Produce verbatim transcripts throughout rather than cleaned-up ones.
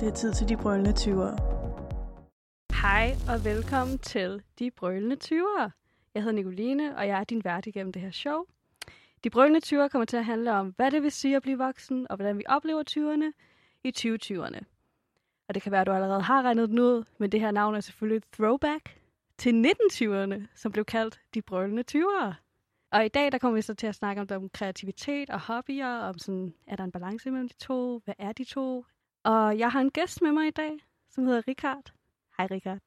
Det er tid til De Brølende Tyver. Hej og velkommen til De Brølende Tyver. Jeg hedder Nicoline, og jeg er din vært igennem det her show. De Brølende Tyver kommer til at handle om, hvad det vil sige at blive voksen, og hvordan vi oplever tyverne i tyve tyverne. Og det kan være, at du allerede har regnet den ud, men det her navn er selvfølgelig et throwback til nitten tyverne, som blev kaldt De Brølende Tyvere. Og i dag, der kommer vi så til at snakke om, om kreativitet og hobbyer, om sådan, er der en balance mellem de to, hvad er de to? Og jeg har en gæst med mig i dag, som hedder Rikard. Hej, Rikard.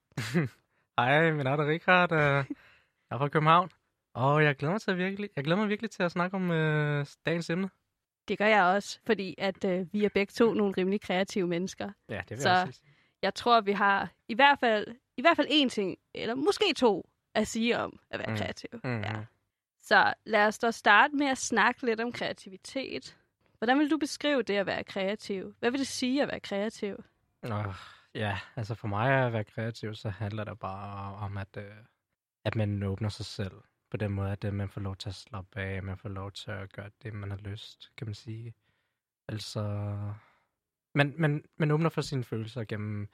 Hej, min navn er Rikard. Jeg er fra København, og jeg glæder mig, til virkelig, jeg glæder mig virkelig til at snakke om øh, dagens emne. Det gør jeg også, fordi at øh, vi er begge to nogle rimelig kreative mennesker. Ja, det vil så jeg også sige. Jeg tror, vi har i hvert fald i hvert fald én ting, eller måske to, at sige om at være mm. kreativ. Mm. Ja. Så lad os da starte med at snakke lidt om kreativitet. Hvordan vil du beskrive det at være kreativ? Hvad vil det sige at være kreativ? Oh, ja, altså for mig at være kreativ, så handler det bare om, at, øh, at man åbner sig selv. På den måde, at øh, man får lov til at slappe af, man får lov til at gøre det, man har lyst, kan man sige. Altså, man, man, man åbner for sine følelser gennem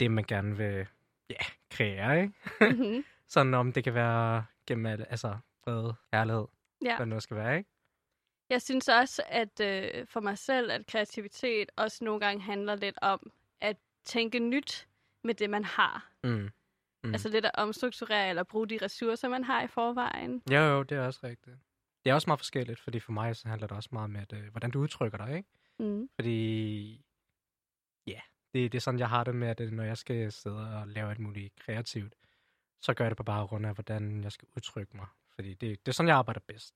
det, man gerne vil ja, kreere, ikke? Mm-hmm. Sådan om det kan være gennem altså, fred, kærlighed, ja. Hvad noget skal være, ikke? Jeg synes også, at øh, for mig selv, at kreativitet også nogle gange handler lidt om at tænke nyt med det, man har. Mm. Mm. Altså lidt at omstrukturere eller bruge de ressourcer, man har i forvejen. Jo, jo, det er også rigtigt. Det er også meget forskelligt, fordi for mig så handler det også meget om, at, øh, hvordan du udtrykker dig, ikke? Mm. Fordi, ja, yeah, det, det er sådan, jeg har det med, at når jeg skal sidde og lave et muligt kreativt, så gør jeg det på bare grund af, hvordan jeg skal udtrykke mig. Fordi det, det er sådan, jeg arbejder bedst.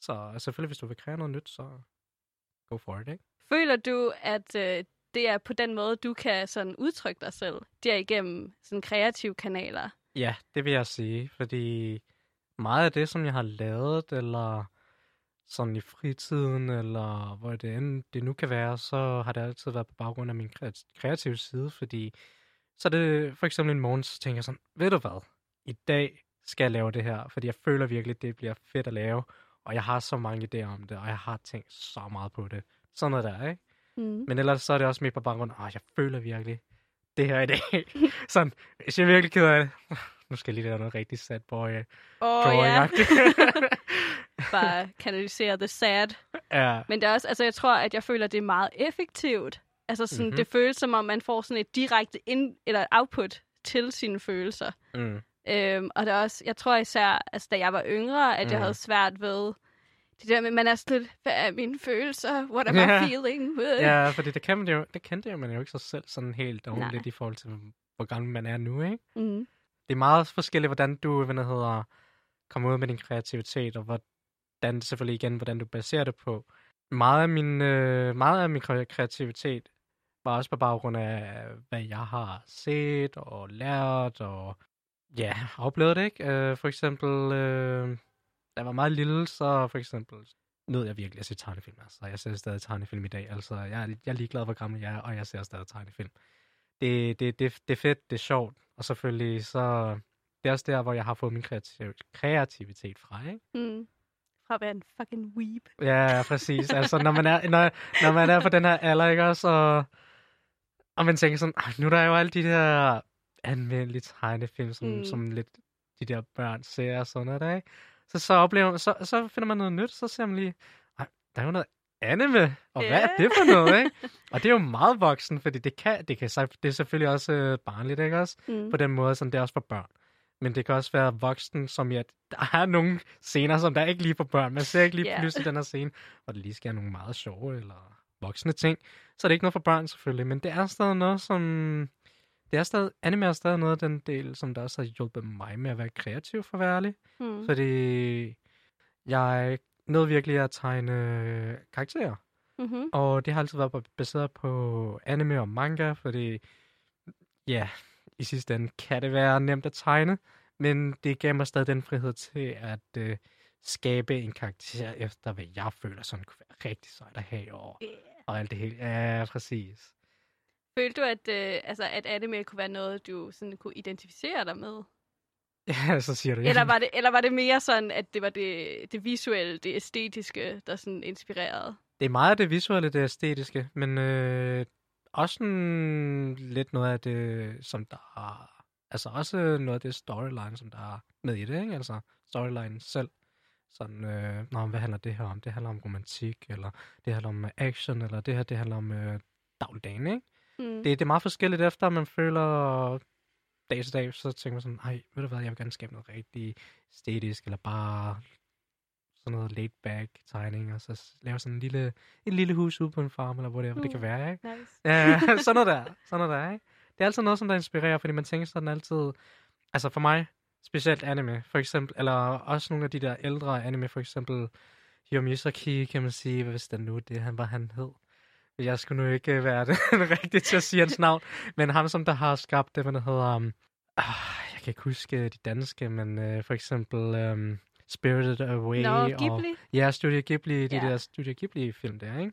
Så selvfølgelig, hvis du vil kræve noget nyt, så go for it, ikke? Føler du, at øh, det er på den måde, du kan sådan udtrykke dig selv, derigennem sådan kreative kanaler? Ja, det vil jeg sige, fordi meget af det, som jeg har lavet, eller sådan i fritiden, eller hvor det, end, det nu kan være, så har det altid været på baggrund af min kreative side, fordi så er det for eksempel en morgen, så tænker jeg sådan, ved du hvad, i dag skal jeg lave det her, fordi jeg føler virkelig, det bliver fedt at lave. Og jeg har så mange idéer om det, og jeg har tænkt så meget på det. Sådan noget der, ikke? Mm. Men ellers så er det også med på baggrund, at jeg føler virkelig det her i dag. Sådan, hvis jeg er virkelig ked af det. Nu skal jeg lige lave noget rigtig sad boy. Åh oh, ja. Bare kanalisere the sad. Ja. Men det er også, altså jeg tror, at jeg føler, at det er meget effektivt. Altså sådan, mm-hmm. det føles som om, man får sådan et direkte ind- eller output til sine følelser. Mm. Øhm, og det er også, jeg tror især, altså, da jeg var yngre, at mm. jeg havde svært ved det der med, man er sådan lidt, hvad er mine følelser? What am yeah. I feeling? Ja, for det kan man jo, det kendte man jo ikke sig selv sådan helt ordentligt i forhold til, hvor gammel man er nu, ikke? Mm. Det er meget forskelligt, hvordan du hvad det hedder, kommer ud med din kreativitet, og hvordan selvfølgelig igen, hvordan du baserer det på. Meget af min, øh, meget af min kreativitet var også på baggrund af, hvad jeg har set og lært og ja, oplevede det, ikke? Uh, for eksempel, uh, da jeg var meget lille, så for eksempel nød jeg virkelig at se tegnefilm. Altså, jeg ser stadig tegnefilm i dag. Altså, jeg, jeg er ligeglad, hvor gammel jeg er, og jeg ser stadig tegnefilm. Det, det, det, det er fedt, det er sjovt. Og selvfølgelig, så det er også der, hvor jeg har fået min kreativ- kreativitet fra, ikke? Mm. Fra at være en fucking weeb. Ja, præcis. Altså, når man er, når, når man er på den her alder, ikke også? Og, og man tænker sådan, nu er der jo alle de der anvendelig tegnefilm, som, mm. som lidt de der børn ser og sådan noget der, ikke? Så, så, oplever, så, så finder man noget nyt, så ser man lige, der er jo noget anime, og yeah. hvad er det for noget, ikke? Og det er jo meget voksen, fordi det kan, det kan det er selvfølgelig også øh, barnligt, ikke også? Mm. På den måde, som det er også for børn. Men det kan også være voksen, som i at der er nogle scener, som der ikke lige for børn. Man ser ikke lige yeah. pludselig den her scene, hvor det lige sker nogle meget sjove eller voksne ting. Så er det ikke noget for børn selvfølgelig, men det er stadig noget, som det er stadig, anime er stadig noget af den del, som der også har hjulpet mig med at være kreativ, for at være ærlig. Mm. Fordi jeg nød virkelig at tegne karakterer. Mm-hmm. Og det har altid været baseret på anime og manga, fordi ja, i sidste ende kan det være nemt at tegne, men det gav mig stadig den frihed til at øh, skabe en karakter efter, hvad jeg føler, sådan kunne være rigtig sejt at have og, yeah. og alt det hele. Ja, præcis. Følte du, at, øh, altså, at anime kunne være noget, du sådan kunne identificere dig med? Ja, så siger du ja. Eller var det, eller var det mere sådan, at det var det, det visuelle, det æstetiske, der sådan inspirerede? Det er meget det visuelle, det æstetiske, men øh, også sådan lidt noget af det, som der er, altså også noget af det storyline, som der er med i det, ikke? Altså storyline selv. Sådan, øh, nå, hvad handler det her om? Det handler om romantik, eller det handler om action, eller det her, det handler om øh, dagligdagen, ikke? Mm. Det, det er meget forskelligt efter, man føler dag til dag, så tænker man sådan, ej, ved du hvad, jeg vil gerne skabe noget rigtig æstetisk, eller bare sådan noget laid back tegning, og så lave sådan en lille, en lille hus ude på en farm, eller hvor det, mm. det kan være, ikke? Nice. Ja, sådan noget der, sådan noget der, ikke? Det er altid noget, som der inspirerer, fordi man tænker sådan altid, altså for mig, specielt anime, for eksempel, eller også nogle af de der ældre anime, for eksempel Hayao Miyazaki, kan man sige, hvad hvis det nu det, han var, han hed. Jeg skulle nu ikke være det rigtigt til at sige hans navn, men ham, som der har skabt det, man hedder, um, ah, jeg kan ikke huske de danske, men uh, for eksempel um, Spirited Away. Nå, no, Ghibli. Og, ja, Studio Ghibli, yeah. De der Studio Ghibli-film der, ikke?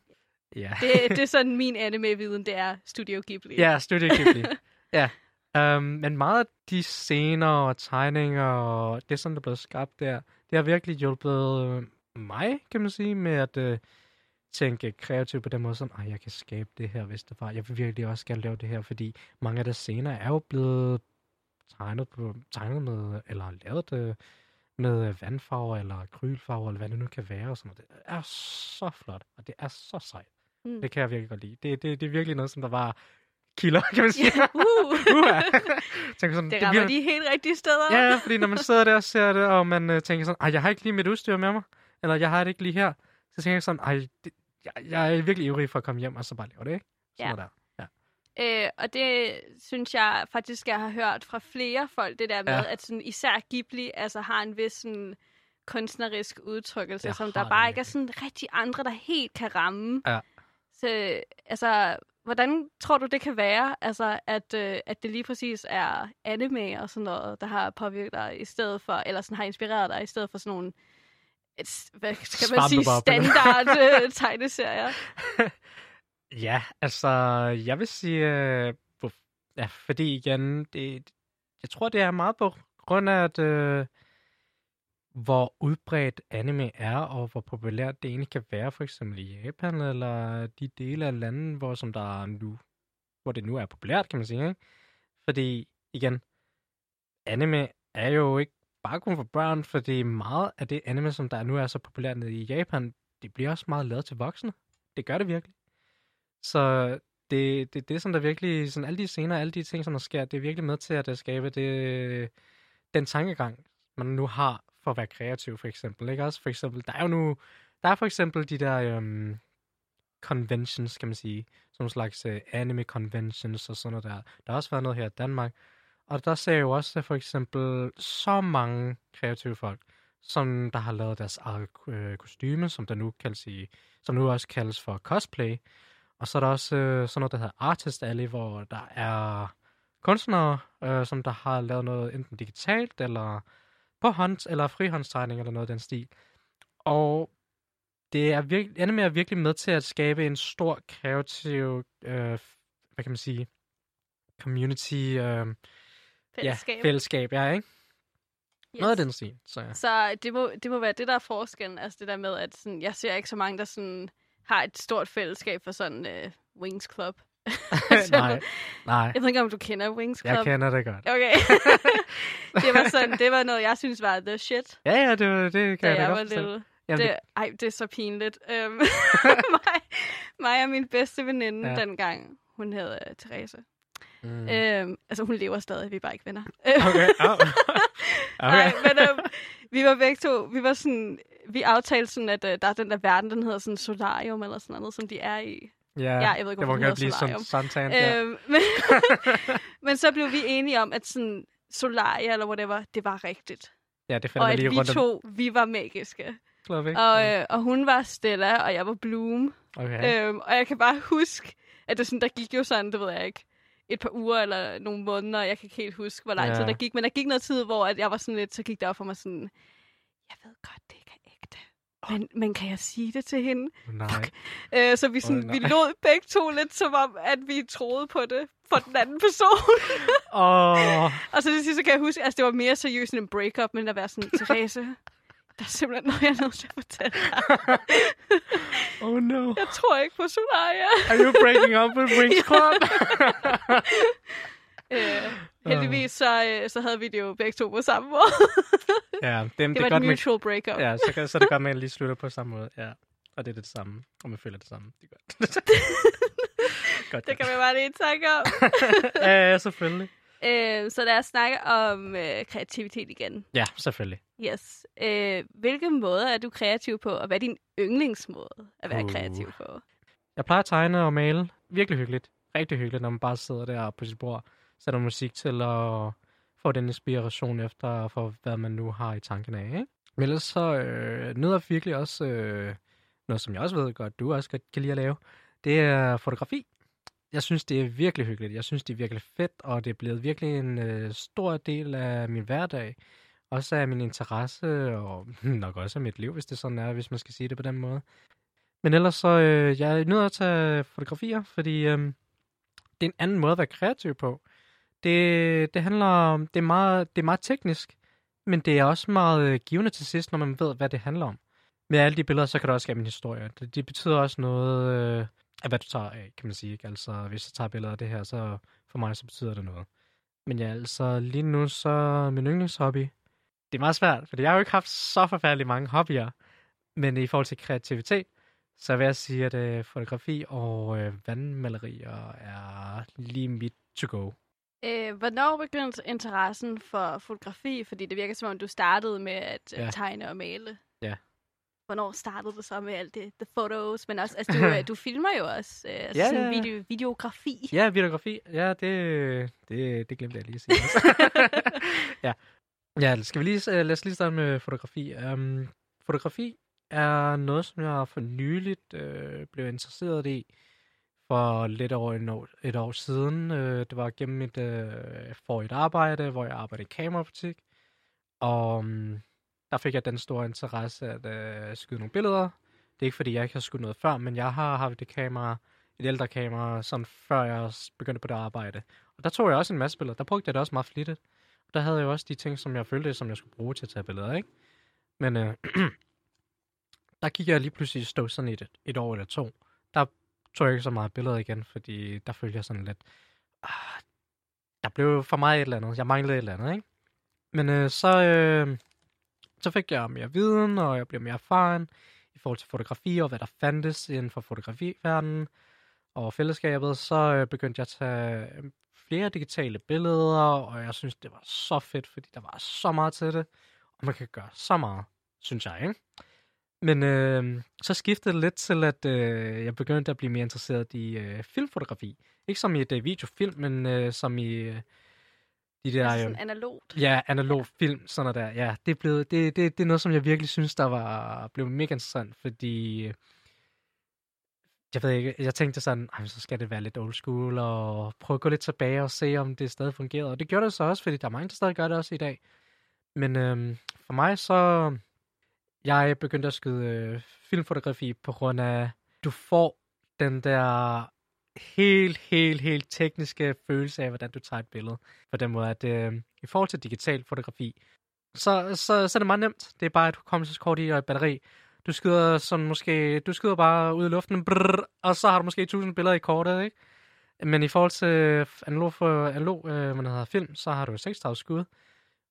Yeah. det, det er sådan min anime-viden, det er Studio Ghibli. Ja, yeah, Studio Ghibli, ja. Yeah. Um, men meget af de scener og tegninger og det, som der er blevet skabt der, det har virkelig hjulpet mig, kan man sige, med at uh, tænke kreativt på den måde, sådan, jeg kan skabe det her, hvis det var. Jeg vil virkelig også gerne lave det her, fordi mange af de scener er jo blevet tegnet, på, tegnet med, eller lavet uh, med vandfarver, eller akrylfarver, eller hvad det nu kan være, og sådan noget. Det er så flot, og det er så sejt. Mm. Det kan jeg virkelig godt lide. Det, det, det er virkelig noget, som der var... kilder, kan man sige. Yeah, uh. tænker sådan, det rammer det bliver... de helt rigtige steder. Ja, ja, fordi når man sidder der og ser det, og man øh, tænker sådan, jeg har ikke lige mit udstyr med mig, eller jeg har det ikke lige her, så tænker jeg sådan, Ej, det, jeg, jeg er virkelig ivrig for at komme hjem, og så bare lave det, ikke? Sådan yeah. der. Ja. Øh, og det synes jeg faktisk, jeg har hørt fra flere folk, det der med, ja. At sådan, især Ghibli altså, har en vis sådan, kunstnerisk udtrykkelse, det som der bare ikke er sådan rigtig andre, der helt kan ramme. Ja. Så altså... Hvordan tror du, det kan være, altså, at, øh, at det lige præcis er anime og sådan noget, der har påvirket dig i stedet for, eller sådan har inspireret dig i stedet for sådan nogle, et, hvad skal man sige, standard øh, tegneserier? Ja, altså, jeg vil sige, øh, ja, fordi igen, det, jeg tror, det er meget på grund af, at, øh, hvor udbredt anime er, og hvor populært det egentlig kan være, for eksempel i Japan, eller de dele af landet, hvor, som der nu, hvor det nu er populært, kan man sige. Ikke? Fordi, igen, anime er jo ikke bare kun for børn, fordi meget af det anime, som der nu er så populært nede i Japan, det bliver også meget lavet til voksne. Det gør det virkelig. Så det, det, det som der virkelig, sådan alle de scener, alle de ting, som der sker, det er virkelig med til at skabe det, den tankegang, man nu har, for at være kreativ, for eksempel, ikke også? For eksempel, der er jo nu, der er for eksempel de der øhm, conventions, kan man sige, som slags øh, anime-conventions og sådan noget der. Der har også været noget her i Danmark, og der ser jeg jo også for eksempel så mange kreative folk, som der har lavet deres eget øh, kostyme, som der nu kaldes i, som nu også kaldes for cosplay, og så er der også øh, sådan noget, der hedder Artist Alley, hvor der er kunstnere, øh, som der har lavet noget enten digitalt, eller på hånds- eller frihåndstegning eller noget af den stil. Og det er virkelig, anime er virkelig med til at skabe en stor kreativ, øh, hvad kan man sige, community, øh, fællesskab. Ja, fællesskab, ja, ikke? Yes. Noget af den stil, så ja. Så det må, det må være det, der er forskellen, altså det der med, at sådan, jeg ser ikke så mange, der sådan, har et stort fællesskab for sådan øh, Winx Club. nej, nej. Jeg ved ikke, om du kender Winx Club. Jeg kender det godt. Okay. det var sådan, det var noget, jeg synes var the shit. Ja, ja, det, var, det kan det jeg da godt forstå. Det, ej, det er så pinligt. mig, mig og min bedste veninde ja. Dengang, hun hed uh, Therese. Mm. Øhm, altså, hun lever stadig, vi er bare ikke venner. okay, oh. okay. Nej, men um, vi var begge to, vi var sådan, vi aftalte sådan, at uh, der er den der verden, den hedder sådan solarium eller sådan noget, som de er i. Yeah, ja, jeg ved ikke, hvorfor det hedder solarium. Suntan, ja. øhm, men, men så blev vi enige om, at sådan solaria eller whatever, det var rigtigt. Ja, det fandt og jeg lige rundt om. Og at vi to, vi var magiske. Klart, ikke? Og, øh, og hun var Stella, og jeg var Bloom. Okay. Øhm, og jeg kan bare huske, at det sådan, der gik jo sådan, det ved jeg ikke, et par uger eller nogle måneder, jeg kan ikke helt huske, hvor lang ja. Tid der gik. Men der gik noget tid, hvor at jeg var sådan lidt, så gik der op for mig sådan, jeg ved godt, det ikke er ægte. Men, men kan jeg sige det til hende? Nej. Æ, så vi, sådan, oh, vi lod begge to lidt, som om, at vi troede på det for den anden person. oh. Og så det sidste, så kan jeg huske, at altså, det var mere seriøst end en break-up, men at være sådan, Therese, Der er simpelthen noget, jeg er nødt til at fortælle dig. Oh no. Jeg tror ikke på Solaria. Are you breaking up with Winx Club? øh, heldigvis så, så havde vi det jo begge to på samme måde. Ja, dem, det, det var et godt mutual med... breakup. Ja, så, kan, så er det godt med, at lige slutter på samme måde. Ja, og det er det samme. Og man føler det samme. Det er godt. Godt, det kan man bare lige tænke om. Ja, ja, selvfølgelig. Øh, så lad os snakke om øh, kreativitet igen. Ja, selvfølgelig. Yes. Øh, hvilke måder er du kreativ på, og hvad er din yndlingsmåde at være uh. kreativ på? Jeg plejer at tegne og male. Virkelig hyggeligt. Rigtig hyggeligt, når man bare sidder der på sit bord, sætter musik til og får den inspiration efter, for hvad man nu har i tanken af. Ikke? Men ellers så øh, nyder jeg virkelig også øh, noget, som jeg også ved godt, du også kan lide at lave. Det er fotografi. Jeg synes, det er virkelig hyggeligt. Jeg synes, det er virkelig fedt, og det er blevet virkelig en øh, stor del af min hverdag. Også af min interesse, og nok også af mit liv, hvis det sådan er, hvis man skal sige det på den måde. Men ellers så, øh, jeg er nødt til at tage fotografier, fordi øh, det er en anden måde at være kreativ på. Det, det handler om, det er, meget, det er meget teknisk, men det er også meget givende til sidst, når man ved, hvad det handler om. Med alle de billeder, så kan der også skabe en historie. Det, det betyder også noget... Øh, hvad du tager af, kan man sige. Ikke? Altså, hvis jeg tager billeder af det her, så for mig, så betyder det noget. Men ja, altså, lige nu, så min yndlingshobby, det er meget svært, fordi jeg har jo ikke haft så forfærdeligt mange hobbyer. Men i forhold til kreativitet, så vil jeg sige, at øh, fotografi og øh, vandmalerier er lige mit to go. Øh, hvornår begyndte interessen for fotografi? Fordi det virker som om, du startede med at ja. tegne og male. Ja. Hvornår startede du så med alt det, the photos, men også, altså du, du filmer jo også, øh, altså ja, sådan video, videografi. Ja, videografi, ja, det, det, det glemte jeg lige at sige. ja, ja skal vi lige, lad os lige starte med fotografi. Um, fotografi er noget, som jeg for nyligt øh, blev interesseret i for lidt over et år, et år siden. Øh, det var gennem et øh, for et arbejde, hvor jeg arbejdede i kamerabutik, og... Der fik jeg den store interesse at øh, skyde nogle billeder. Det er ikke, fordi jeg ikke har skudt noget før, men jeg har haft et kamera, et ældre kamera, sådan før jeg begyndte på det arbejde. Og der tog jeg også en masse billeder. Der brugte jeg det også meget flittigt. Og der havde jeg også de ting, som jeg følte, som jeg skulle bruge til at tage billeder, ikke? Men øh, der gik jeg lige pludselig stå sådan et, et år eller to. Der tog jeg ikke så meget billeder igen, fordi der følte jeg sådan lidt... Ah, der blev for meget et eller andet. Jeg manglede et eller andet, ikke? Men øh, så... Øh, Så fik jeg mere viden, og jeg blev mere erfaren i forhold til fotografi, og hvad der fandtes inden for fotografiverdenen og fællesskabet. Så begyndte jeg at tage flere digitale billeder, og jeg synes, det var så fedt, fordi der var så meget til det. Og man kan gøre så meget, synes jeg, ikke? Men øh, så skiftede det lidt til, at øh, jeg begyndte at blive mere interesseret i øh, filmfotografi. Ikke som i et øh, videofilm, men øh, som i... Øh, De der, sådan analogt. Ja, analog ja. film, sådan der. Ja, det, blev, det, det, det er noget, som jeg virkelig synes, der var, blev mega interessant, fordi jeg ved ikke, jeg tænkte sådan, så skal det være lidt old school, og prøve at gå lidt tilbage og se, om det stadig fungerede. Og det gjorde det så også, fordi der er mange, der stadig gør det også i dag. Men øhm, for mig så, jeg begyndte at skyde øh, filmfotografi på grund af, du får den der... helt, helt, helt tekniske følelse af, hvordan du tager et billede. På den måde, at øh, i forhold til digital fotografi, så, så, så er det meget nemt. Det er bare et hukommelseskort i og et batteri. Du skyder sådan måske, du skyder bare ud i luften, brrr, og så har du måske tusind billeder i kortet, ikke? Men i forhold til analog, analog øh, man hedder film, så har du seks tusind skud,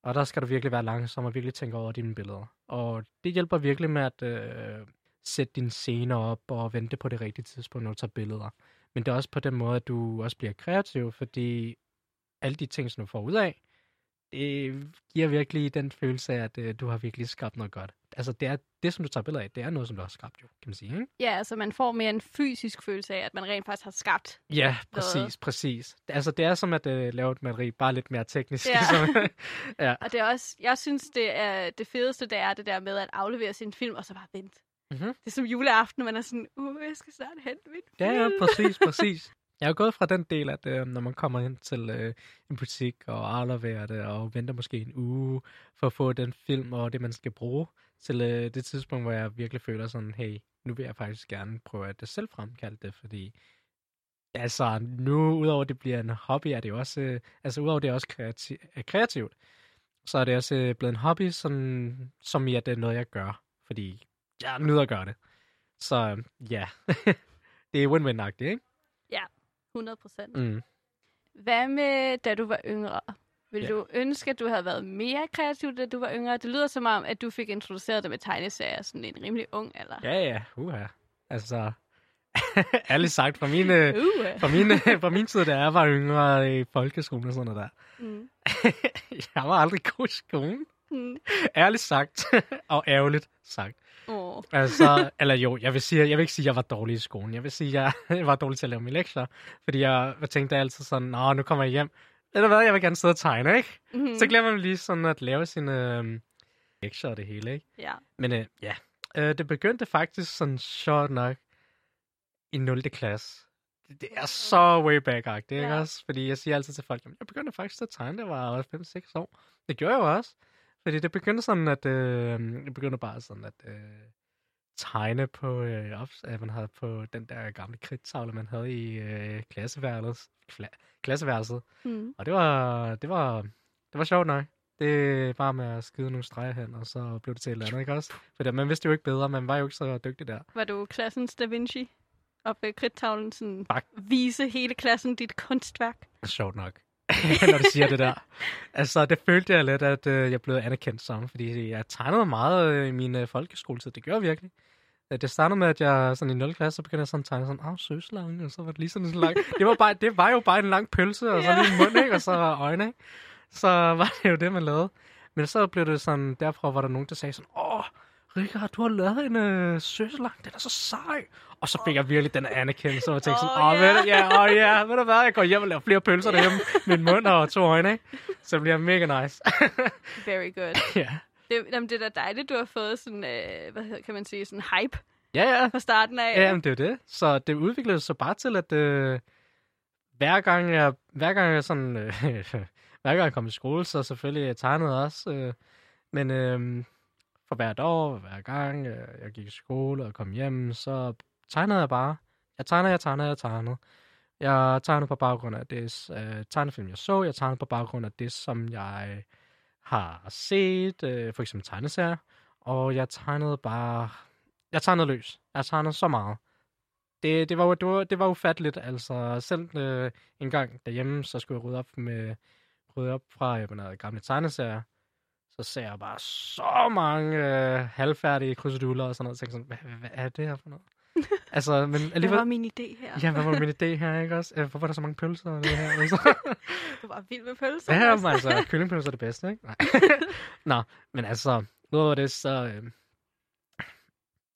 og der skal du virkelig være langsom og virkelig tænke over dine billeder. Og det hjælper virkelig med at øh, sætte dine scener op og vente på det rigtige tidspunkt, når du tager billeder. Men det er også på den måde, at du også bliver kreativ, fordi alle de ting, som du får ud af, det giver virkelig den følelse af, at du har virkelig skabt noget godt. Altså det, er, det som du tager billeder af, det er noget, som du har skabt, jo, kan man sige. Ikke? Ja, altså man får mere en fysisk følelse af, at man rent faktisk har skabt. Ja, præcis, noget. præcis. Altså det er som at uh, lave et maleri, bare lidt mere teknisk. Ja. Ligesom. ja. Og det er også, jeg synes, det er det fedeste, det er det der med at aflevere sin film, og så bare vente. Mm-hmm. Det er som juleaften, når man er sådan, uh, jeg skal snart hente mit film. Ja, ja, præcis, præcis. Jeg er jo gået fra den del, at øh, når man kommer ind til øh, en butik og afleverer det, og venter måske en uge for at få den film og det, man skal bruge, til øh, det tidspunkt, hvor jeg virkelig føler sådan, hey, nu vil jeg faktisk gerne prøve at selv fremkalde det, fordi altså nu, udover det bliver en hobby, er det jo også, øh, altså udover det er også kreativ- kreativt, så er det også blevet en hobby, som, som ja, det er noget, jeg gør, fordi jeg nyder at gøre det. Så ja, det er win-win-agtigt, ikke? Ja, hundrede procent. Mm. Hvad med, da du var yngre? Vil yeah. du ønske, at du havde været mere kreativ, da du var yngre? Det lyder som om, at du fik introduceret dig med tegneserier, sådan en rimelig ung alder. Ja, ja, uha. Altså, ærligt sagt, fra min fra mine, fra min tid, da jeg var yngre i folkeskolen og sådan noget der. Mm. Jeg var aldrig god i skolen. Mm. Ærligt sagt, og ærgerligt sagt. Oh. Altså, eller jo, jeg vil, sige, jeg vil ikke sige, at jeg var dårlig i skolen. Jeg vil sige, at jeg var dårlig til at lave mine lektier. Fordi jeg tænkte altid sådan, nå, nu kommer jeg hjem. Eller hvad, jeg vil gerne sidde og tegne, ikke? Mm-hmm. Så glemmer man lige sådan at lave sine øhm, lektier og det hele, ikke? Ja. Men øh, ja, øh, det begyndte faktisk sådan sjovt nok i nulte klasse. Det, det er så way back-agtigt, ikke ja. også? Fordi jeg siger altid til folk, jamen, jeg begyndte faktisk at tegne, da jeg var fem seks år. Det gjorde jeg jo også. Fordi det begyndte sådan at, øh, jeg begyndte bare sådan at øh, tegne på, øh, ops, at man havde på den der gamle kridtavle, man havde i øh, klasseværelset. Kla- klasseværelset. Mm. Og det var, det var, det var sjovt nok. Det bare med at skide nogle streger hen, og så blev det til et eller andet, ikke også? Fordi man vidste jo ikke bedre, man var jo ikke så dygtig der. Var du klassens Da Vinci? Og ved kridtavlen sådan, Bak. vise hele klassen dit kunstværk? Sjovt nok. Når du siger det der. Altså, det følte jeg lidt, at øh, jeg blev anerkendt sammen, fordi jeg tegnede meget øh, i min øh, folkeskoletid. Det gjorde jeg virkelig. Det startede med, at jeg sådan i nulte klasse, så begyndte jeg sådan at tegne sådan, ah, søslange, og så var det lige sådan en lang... Det var, bare, det var jo bare en lang pølse, og så yeah. lige en mund, ikke? Og så øjne, ikke? Så var det jo det, man lavede. Men så blev det sådan, derfra var der nogen, der sagde sådan, åh, Rikard, du har lavet en øh, søslange, den er så sej. Og så fik oh. jeg virkelig den anerkendelse, og jeg tænkte sådan, åh, oh, yeah. ved du, ja, åh, ja, ved du hvad, jeg går hjem og laver flere pølser yeah. derhjemme, min mund og to øjne, ikke? Så det bliver mega nice. Very good. Ja. yeah. Det, jamen, det er da dejligt, du har fået sådan, øh, hvad hedder, kan man sige, sådan hype ja, ja. fra starten af. Ja, jamen, det er det. Så det udviklede sig bare til, at øh, hver gang jeg, hver gang jeg sådan, øh, hver gang jeg kom i skole, så selvfølgelig jeg tegnede også. Øh, men øh, for hvert år, hver gang øh, jeg gik i skole og kom hjem, så tegnede jeg bare. Jeg tegnede, jeg tegnede, jeg tegnede. Jeg tegnede på baggrund af det øh, tegnefilm, jeg så. Jeg tegnede på baggrund af det, som jeg... har set, øh, for eksempel tegneserier, og jeg tegnede bare... Jeg tegnede løs. Jeg tegnede så meget. Det, det, var, det, var, det var ufatteligt, altså. Selv øh, en gang derhjemme, så skulle jeg rydde op, med, rydde op fra jeg havde gamle tegneserier. Så ser jeg bare så mange øh, halvfærdige krydseduller og sådan noget. Så jeg tænkte sådan, hvad er det her for noget? Altså, men alligevel... Hvad var min idé her? Ja, hvad var min idé her, ikke også? Hvorfor var der så mange pølser? Det her, altså? Du var vild med pølser. Ja, men altså, kyllingpølser er det bedste, ikke? Nej. Nå, men altså, udover det, så... Øh,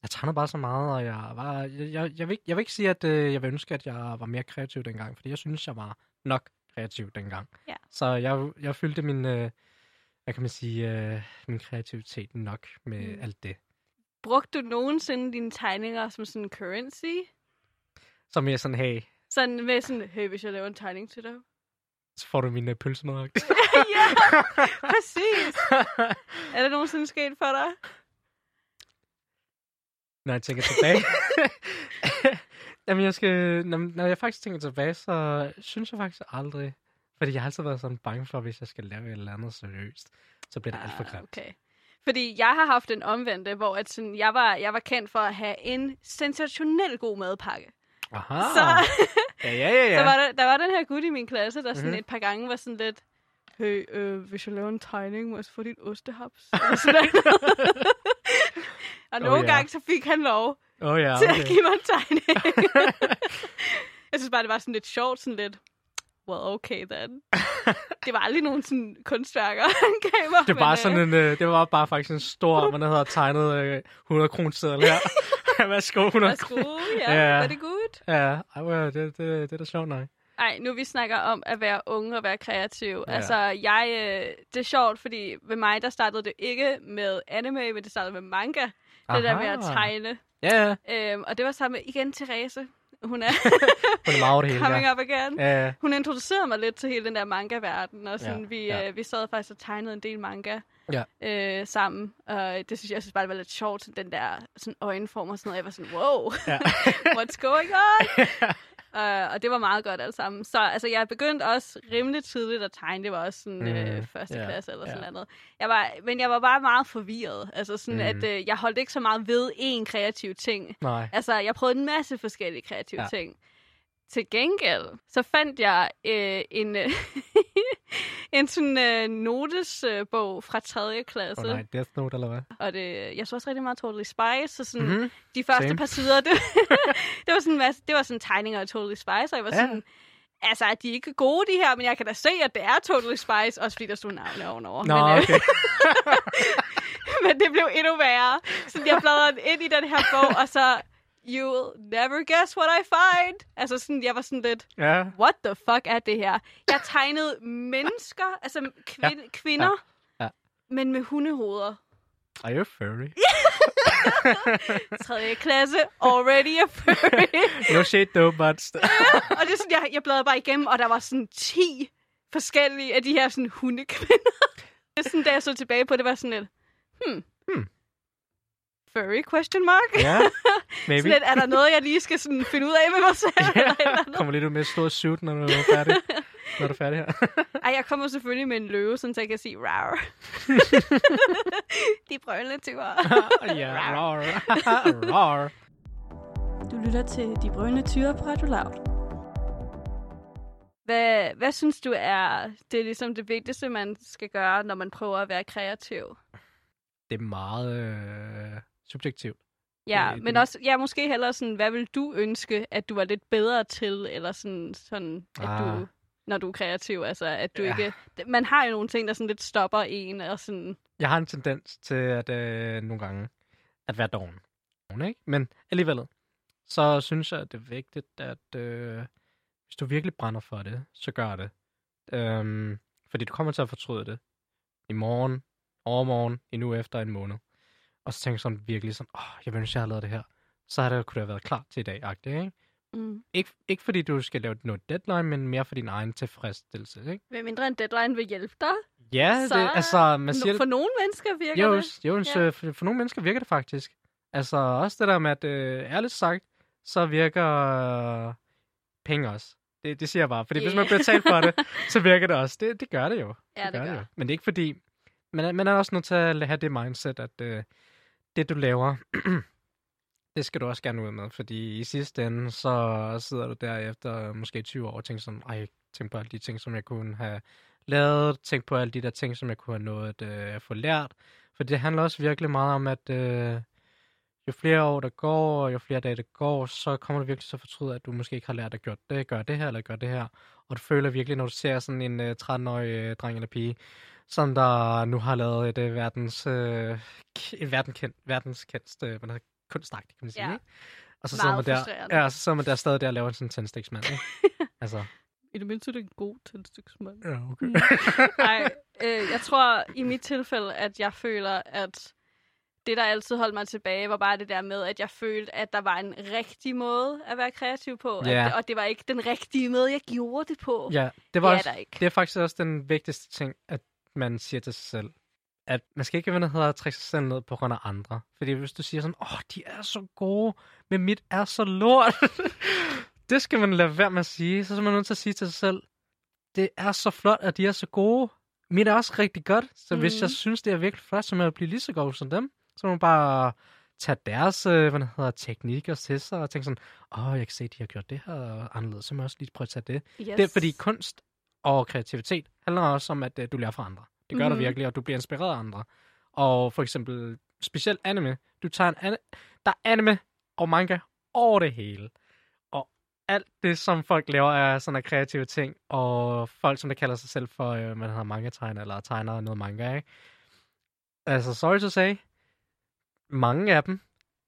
jeg tegnede bare så meget, og jeg var... Jeg, jeg, jeg, vil, ikke, jeg vil ikke sige, at øh, jeg vil ønske, at jeg var mere kreativ dengang, fordi jeg synes, jeg var nok kreativ dengang. Ja. Så jeg, jeg fyldte min, øh, hvad kan man sige, øh, min kreativitet nok med mm. alt det. Brugte du nogensinde dine tegninger som sådan en currency? Som jeg sådan, hey. Sådan med sådan, hey, hvis jeg laver en tegning til dig. Så får du mine pølser med. Ja, præcis. Er det nogensinde sket for dig? Når jeg tænker tilbage. Jamen, jeg skal... Når jeg faktisk tænker tilbage, så synes jeg faktisk aldrig. Fordi jeg har altid været sådan bange for, hvis jeg skal lave et eller andet seriøst, så bliver det ah, alt for grimt. Okay. Fordi jeg har haft en omvendte, hvor at sådan, jeg, var, jeg var kendt for at have en sensationel god madpakke. Aha. Så, ja, ja, ja, ja. Så var der, der var den her gut i min klasse, der sådan mm-hmm. et par gange var sådan lidt, hey, øh, hvis jeg laver en tegning, må jeg så få dit ostehaps? Og, sådan og oh, nogle yeah. gange, så fik han lov oh, yeah, okay. til at give mig en tegning. Jeg synes bare, det var sådan lidt sjovt, sådan lidt, well, okay then. Det var aldrig nogen sådan kunstværker, han gav mig. Det var, men, sådan en, øh, det var bare faktisk en stor, man havde tegnet øh, hundrede kroner seddel her. Værsgo, hundrede kroner. Ja, ja. Var det godt? Ja, Ej, det, det, det er da sjovt, nej. Ej, nu vi snakker om at være unge og være kreativ. Ja. Altså, jeg, øh, det er sjovt, fordi ved mig, der startede det ikke med anime, men det startede med manga. Det Aha. der med at tegne. Ja. Yeah. Øhm, og det var sammen med, igen, Therese. Hun er, hun er det hele, coming ja. up again. Ja, ja. Hun introducerede mig lidt til hele den der manga-verden, og sådan, ja, vi, ja. Øh, vi sad faktisk og tegnede en del manga ja. øh, sammen, og det synes jeg, jeg synes bare, det var lidt sjovt, sådan den der sådan øjenform og sådan noget. Jeg var sådan, wow, ja. what's going on? Uh, og det var meget godt alt sammen. Så altså, jeg begyndte også rimelig tidligt at tegne. Det var også sådan mm. øh, første yeah. klasse eller yeah. sådan noget. Jeg var, men jeg var bare meget forvirret. Altså sådan, mm. at øh, jeg holdt ikke så meget ved én kreativ ting. Nej. Altså, jeg prøvede en masse forskellige kreative ja. ting. Til gengæld, så fandt jeg øh, en, øh, en sådan øh, notesbog øh, fra tredje klasse. Åh oh, nej, Death Note eller hvad? Og det, jeg så også rigtig meget Totally Spies, så sådan, mm-hmm. de første Same. par sider, det, det var sådan en masse, det var sådan tegninger af Totally Spies, og jeg var ja. sådan, altså, de er ikke gode, de her, men jeg kan da se, at det er Totally Spies, også fordi der stod navne ovenover. Nå, men, øh, okay. men det blev endnu værre. Så jeg bladrede ind i den her bog, og så... You'll never guess what I find. Altså sådan, jeg var sådan lidt, yeah. what the fuck er det her? Jeg tegnede mennesker, altså kvi- ja. kvinder, ja. Ja. men med hundehoveder. Are you a furry? tredje klasse, already a furry. no shit, no monster. ja, og det er sådan, jeg, jeg bladrede bare igennem, og der var sådan ti forskellige af de her sådan hundekvinder. Det er sådan, da jeg så tilbage på, det var sådan lidt, hmm. hmm. Furry question mark? Ja, yeah, maybe. Sådan, er der noget, jeg lige skal sådan finde ud af med mig selv? Yeah. Eller kommer lidt ud med et stort suit, når du er færdig, når du er færdig her. Ej, jeg kommer selvfølgelig med en løve, sådan, så jeg kan sige rar. De brølende tyver. Ja, rar. Rar. Du lytter til De Brølende Tyver på Radio Loud. Hvad, hvad synes du er, det er ligesom det vigtigste, man skal gøre, når man prøver at være kreativ? Det er meget... Øh... subjektivt. Ja, det, men det. også, ja, måske heller sådan, hvad vil du ønske, at du var lidt bedre til, eller sådan, sådan at ah. du, når du er kreativ, altså, at du ja. ikke, man har jo nogle ting, der sådan lidt stopper en, og sådan. Jeg har en tendens til, at øh, nogle gange, at være doven, ikke? Men alligevel, så synes jeg, at det er vigtigt, at øh, hvis du virkelig brænder for det, så gør det. Øhm, fordi du kommer til at fortryde det i morgen, overmorgen, en uge efter en måned. Og så tænker jeg sådan virkelig sådan, åh, jeg ønsker, jeg havde lavet det her. Så havde det, kunne det have været klar til i dag, ikke? Mm. Ikke, ikke fordi du skal lave noget deadline, men mere for din egen tilfredsstillelse, ikke? Hvem mindre en deadline vil hjælpe dig? Ja, så det, altså... Man siger, for nogle mennesker virker jo, det. Jo, ja. for, for nogle mennesker virker det faktisk. Altså også det der med, at øh, ærligt sagt, så virker øh, penge også. Det, det siger jeg bare, fordi yeah. hvis man bliver talt for det, så virker det også. Det, det gør det jo. Ja, det, det gør det jo. Men det er ikke fordi... Men man er også nødt til at have det mindset, at... Øh, det, du laver, det skal du også gerne ud med, fordi i sidste ende, så sidder du derefter måske tyve år og tænker sådan, ej, tænk på alle de ting, som jeg kunne have lavet, tænk på alle de der ting, som jeg kunne have nået at øh, få lært, for det handler også virkelig meget om, at øh, jo flere år der går, og jo flere dage der går, så kommer du virkelig så fortryde, at du måske ikke har lært at gøre det, gør det her, eller gør det her, og du føler virkelig, når du ser sådan en øh, tretten-årig øh, dreng eller pige, som der nu har lavet et uh, verdens, uh, k- verdenskendt, verdenskendt uh, man har kunstakt, kan man sige, ja. Og så sidder man der, ja, så sidder man der stadig der og laver en sådan tændstiksmand, ikke? altså. I det mindste er det en god tændstiksmand. Ja, okay. Nej, øh, jeg tror i mit tilfælde, at jeg føler, at det, der altid holdt mig tilbage, var bare det der med, at jeg følte, at der var en rigtig måde at være kreativ på, yeah. at, og det var ikke den rigtige måde, jeg gjorde det på. Ja, det var det også, er der ikke. Det er faktisk også den vigtigste ting, at man siger til sig selv, at man skal ikke være nødt til at trække sig selv ned på grund af andre. Fordi hvis du siger sådan, åh, de er så gode, men mit er så lort. det skal man lade være med at sige. Så er man nødt til at sige til sig selv, det er så flot, at de er så gode. Mit er også rigtig godt. Så mm. hvis jeg synes, det er virkelig flot, så må jeg blive lige så god som dem. Så må man bare tage deres hvad det hedder, teknikker til sig og tænke sådan, åh, jeg kan se, at de har gjort det her anderledes. Så må jeg også lige prøve at tage det. Yes. Det er fordi kunst og kreativitet handler også om, at øh, du lærer fra andre. Det gør mm-hmm. du virkelig, og du bliver inspireret af andre. Og for eksempel, specielt anime. Du tager en anime. Der er anime og manga over det hele. Og alt det, som folk laver, er sådan nogle kreative ting. Og folk, som der kalder sig selv for, øh, man hedder manga-tegner, eller tegner noget manga, ikke? Altså, sorry to say, mange af dem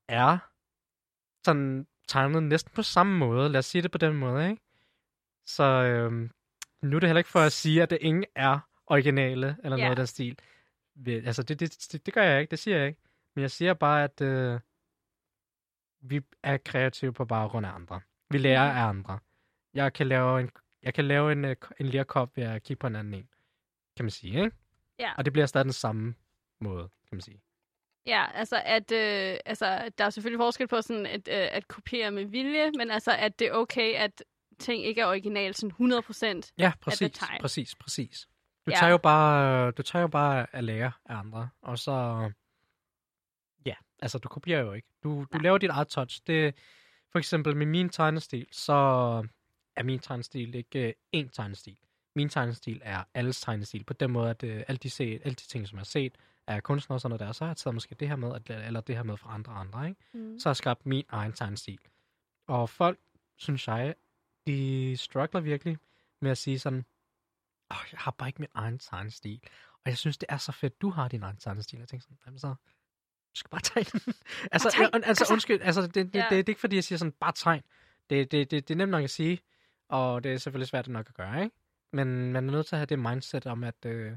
er sådan tegnet næsten på samme måde. Lad os sige det på den måde, ikke? Så... Øh, nu er det heller ikke for at sige, at det ingen er originale eller yeah. noget af den stil. Altså, det, det, det, det gør jeg ikke. Det siger jeg ikke. Men jeg siger bare, at øh, vi er kreative på baggrund af andre. Vi lærer af andre. Jeg kan lave en, jeg kan lave en, en lærkop ved at kigge på en anden en, kan man sige, ikke? Yeah. Og det bliver stadig den samme måde, kan man sige. Ja, altså at øh, altså der er selvfølgelig forskel på sådan at øh, at kopiere med vilje, men altså at det er okay at ting ikke er original sådan hundrede procent. Ja, præcis, præcis, præcis. Du, ja. tager jo bare, du tager jo bare at lære af andre, og så... Ja, altså du kopierer jo ikke. Du, du laver dit eget touch. Det, for eksempel med min tegnestil, så er min tegnestil ikke én uh, tegnestil. Min tegnestil er alles tegnestil. På den måde, at uh, alle, de set, alle de ting, som jeg har set, er kunstnere og sådan noget der, så har jeg taget måske det her med, eller det her med fra andre og andre, ikke? Mm. Så har jeg skabt min egen tegnestil. Og folk, synes jeg, de struggler virkelig med at sige sådan, åh, oh, jeg har bare ikke min egen tegnestil. Og jeg synes, det er så fedt, du har din egen tegnestil. Jeg tænker sådan, så du skal bare tegne. altså, bare tegn. altså, undskyld, altså, det, det, yeah. det, det er ikke fordi, jeg siger sådan, bare tegn. Det, det, det, det er nemt nok at sige, og det er selvfølgelig svært nok at gøre, ikke? Men man er nødt til at have det mindset om, at øh,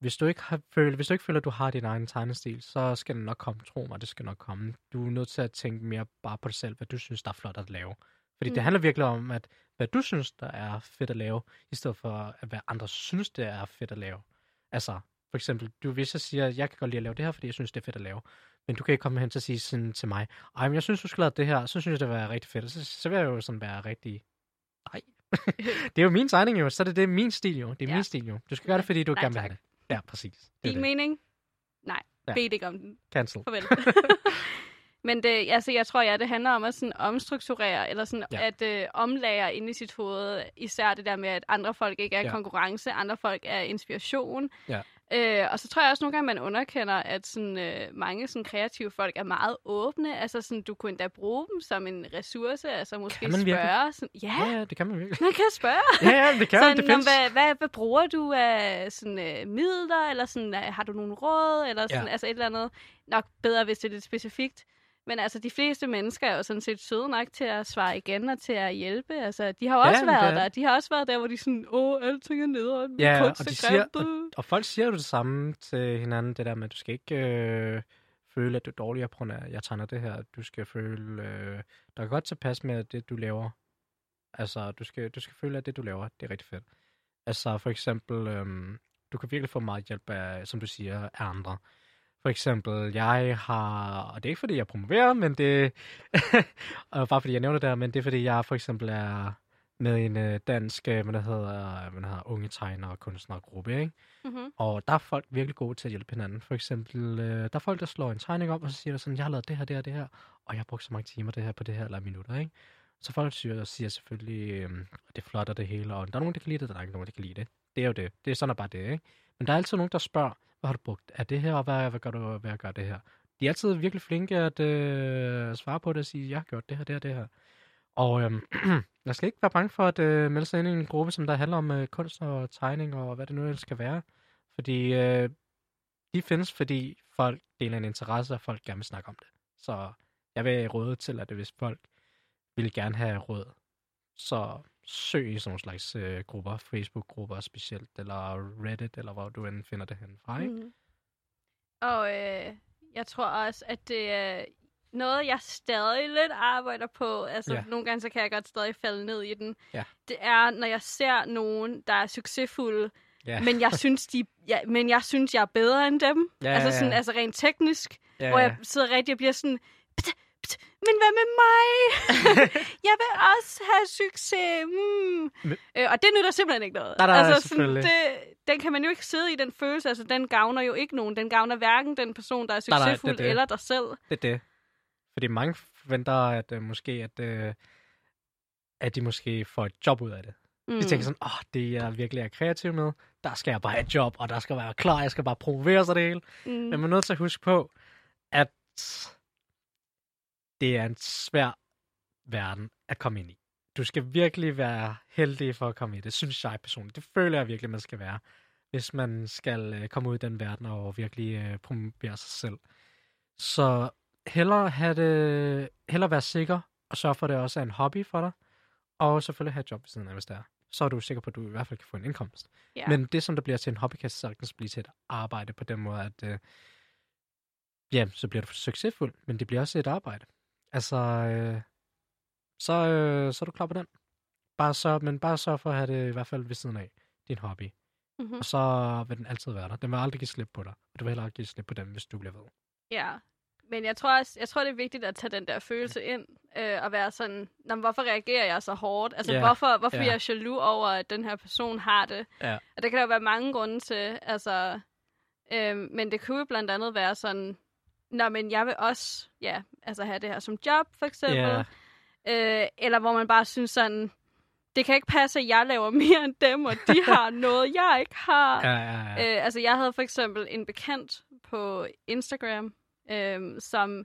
hvis, du ikke har, hvis du ikke føler, at du har din egen tegnestil, så skal den nok komme, tro mig, det skal nok komme. Du er nødt til at tænke mere bare på dig selv, hvad du synes, der er flot at lave. Fordi mm. det handler virkelig om, at hvad du synes, der er fedt at lave, i stedet for, at hvad andre synes, det er fedt at lave. Altså, for eksempel, du, hvis jeg siger, at jeg kan godt lide at lave det her, fordi jeg synes, det er fedt at lave, men du kan ikke komme hen til at sige sådan til mig, ej, men jeg synes, du skal lave det her, så synes jeg, det vil være rigtig fedt, så, så vil jeg jo sådan være rigtig, nej. Det er jo min tegning jo, så er det, det min stil jo, det er ja. min stil jo. Du skal gøre det, fordi du nej, gerne vil have det. Ja, præcis. Det Din det. mening? Nej, ja. bed ikke om den. Cancel. Farvel. Men det, altså, jeg tror, ja, det handler om at sådan omstrukturere, eller sådan ja. at øh, omlære inde i sit hoved, især det der med, at andre folk ikke er ja. konkurrence, andre folk er inspiration. Ja. Øh, og så tror jeg også nogle gange, man underkender, at sådan, øh, mange sådan, kreative folk er meget åbne. Altså, sådan, du kunne endda bruge dem som en ressource, altså måske spørge. Sådan, ja, ja, ja, det kan man virkelig. Man kan spørge. Ja, ja, det kan sådan, det om, hvad, hvad, hvad bruger du af sådan, øh, midler, eller sådan, øh, har du nogle råd, eller sådan, ja. altså et eller andet. Nok bedre, hvis det er lidt specifikt. Men altså, de fleste mennesker er jo sådan set søde nok til at svare igen og til at hjælpe. Altså, de har jo også ja, været ja. der. De har også været der, hvor de sådan, åh, alting er nederen. Ja, og, de siger, og, og folk siger jo det samme til hinanden, det der med, at du skal ikke øh, føle, at du er dårligere på, når jeg tegner det her. Du skal føle, øh, der er godt tilpas med det, du laver. Altså, du skal, du skal føle, at det, du laver, det er rigtig fedt. Altså, for eksempel, øh, du kan virkelig få meget hjælp af, som du siger, af andre. For eksempel, jeg har, og det er ikke fordi, jeg promoverer, men det og bare fordi, jeg nævner det der, men det er fordi, jeg for eksempel er med en dansk, hvad der hedder, hvad der hedder unge tegner- og kunstnergruppe, ikke? Mm-hmm. Og der er folk virkelig gode til at hjælpe hinanden. For eksempel, der er folk, der slår en tegning op, og så siger der sådan, jeg har lavet det her, det her, det her, og jeg har brugt så mange timer det her på det her, eller minutter, ikke? Så folk siger, siger selvfølgelig, at det flotter det hele, og der er nogen, der kan lide det, der er ikke nogen, der kan lide det. Det er jo det. Det er sådan bare det, ikke? Men der er altid nogen, der spørger, hvad har du brugt af det her, og hvad, hvad gør du hvad gør det her? De er altid virkelig flinke at øh, svare på det og sige, jeg har gjort det her, det her, det her. Og øhm, jeg skal ikke være bange for at øh, melde sig ind i en gruppe, som der handler om øh, kunst og tegning og hvad det nu skal være. Fordi øh, de findes, fordi folk deler en interesse, og folk gerne vil snakke om det. Så jeg vil råde til, at hvis folk vil gerne have råd, så... søg i sådan nogle slags øh, grupper, Facebook-grupper specielt, eller Reddit, eller hvor du end finder det hen fra, ikke? Mm. Og øh, jeg tror også, at det er noget, jeg stadig lidt arbejder på. Altså, yeah. nogle gange så kan jeg godt stadig falde ned i den. Yeah. Det er, når jeg ser nogen, der er succesfulde, yeah. men, jeg synes, de, ja, men jeg synes, jeg er bedre end dem. Yeah, altså, sådan, yeah. altså rent teknisk, yeah, hvor jeg sidder rigtig og bliver sådan... Men hvad med mig? Jeg vil også have succes. Mm. Men... Øh, og det nytter simpelthen ikke noget. Nej, nej, altså, sådan, det, den kan man jo ikke sidde i, den følelse. Altså, den gavner jo ikke nogen. Den gavner hverken den person, der er succesfuld, nej, nej, det er det. Eller dig selv. Det er det. Fordi mange forventer, at, uh, måske, at, uh, at de måske får et job ud af det. Mm. De tænker sådan, åh, oh, det jeg virkelig er kreativ med, der skal jeg bare have et job, og der skal være klar, jeg skal bare promovere sig det hele. Mm. Men man er nødt til at huske på, at... det er en svær verden at komme ind i. Du skal virkelig være heldig for at komme i det, synes jeg personligt. Det føler jeg virkelig, man skal være, hvis man skal komme ud i den verden og virkelig promovere sig selv. Så hellere, have det, hellere være sikker og sørge for, at det også er en hobby for dig. Og selvfølgelig have et job ved siden af, hvis det er. Så er du sikker på, at du i hvert fald kan få en indkomst. Yeah. Men det, som der bliver til en hobby, kan sagtens blive til et arbejde på den måde, at ja, så bliver du succesfuld, men det bliver også et arbejde. Altså, øh, så, øh, så er du klar på den. Bare så, men bare sørg for at have det i hvert fald ved siden af din hobby. Mm-hmm. Og så vil den altid være der. Den vil aldrig give slip på dig. Og du vil heller aldrig give slip på dem, hvis du bliver ved. Ja, Men jeg tror også, jeg tror, det er vigtigt at tage den der følelse ind, øh, og være sådan, hvorfor reagerer jeg så hårdt? Altså, yeah. hvorfor, hvorfor yeah. jeg er jaloux over, at den her person har det? Yeah. Og det kan der jo være mange grunde til, altså, øh, men det kunne blandt andet være sådan, nå, men jeg vil også, ja, altså have det her som job, for eksempel. Yeah. Øh, eller hvor man bare synes sådan, det kan ikke passe, at jeg laver mere end dem, og de har noget, jeg ikke har. Ja, ja, ja. Øh, altså, jeg havde for eksempel en bekendt på Instagram, Øhm, som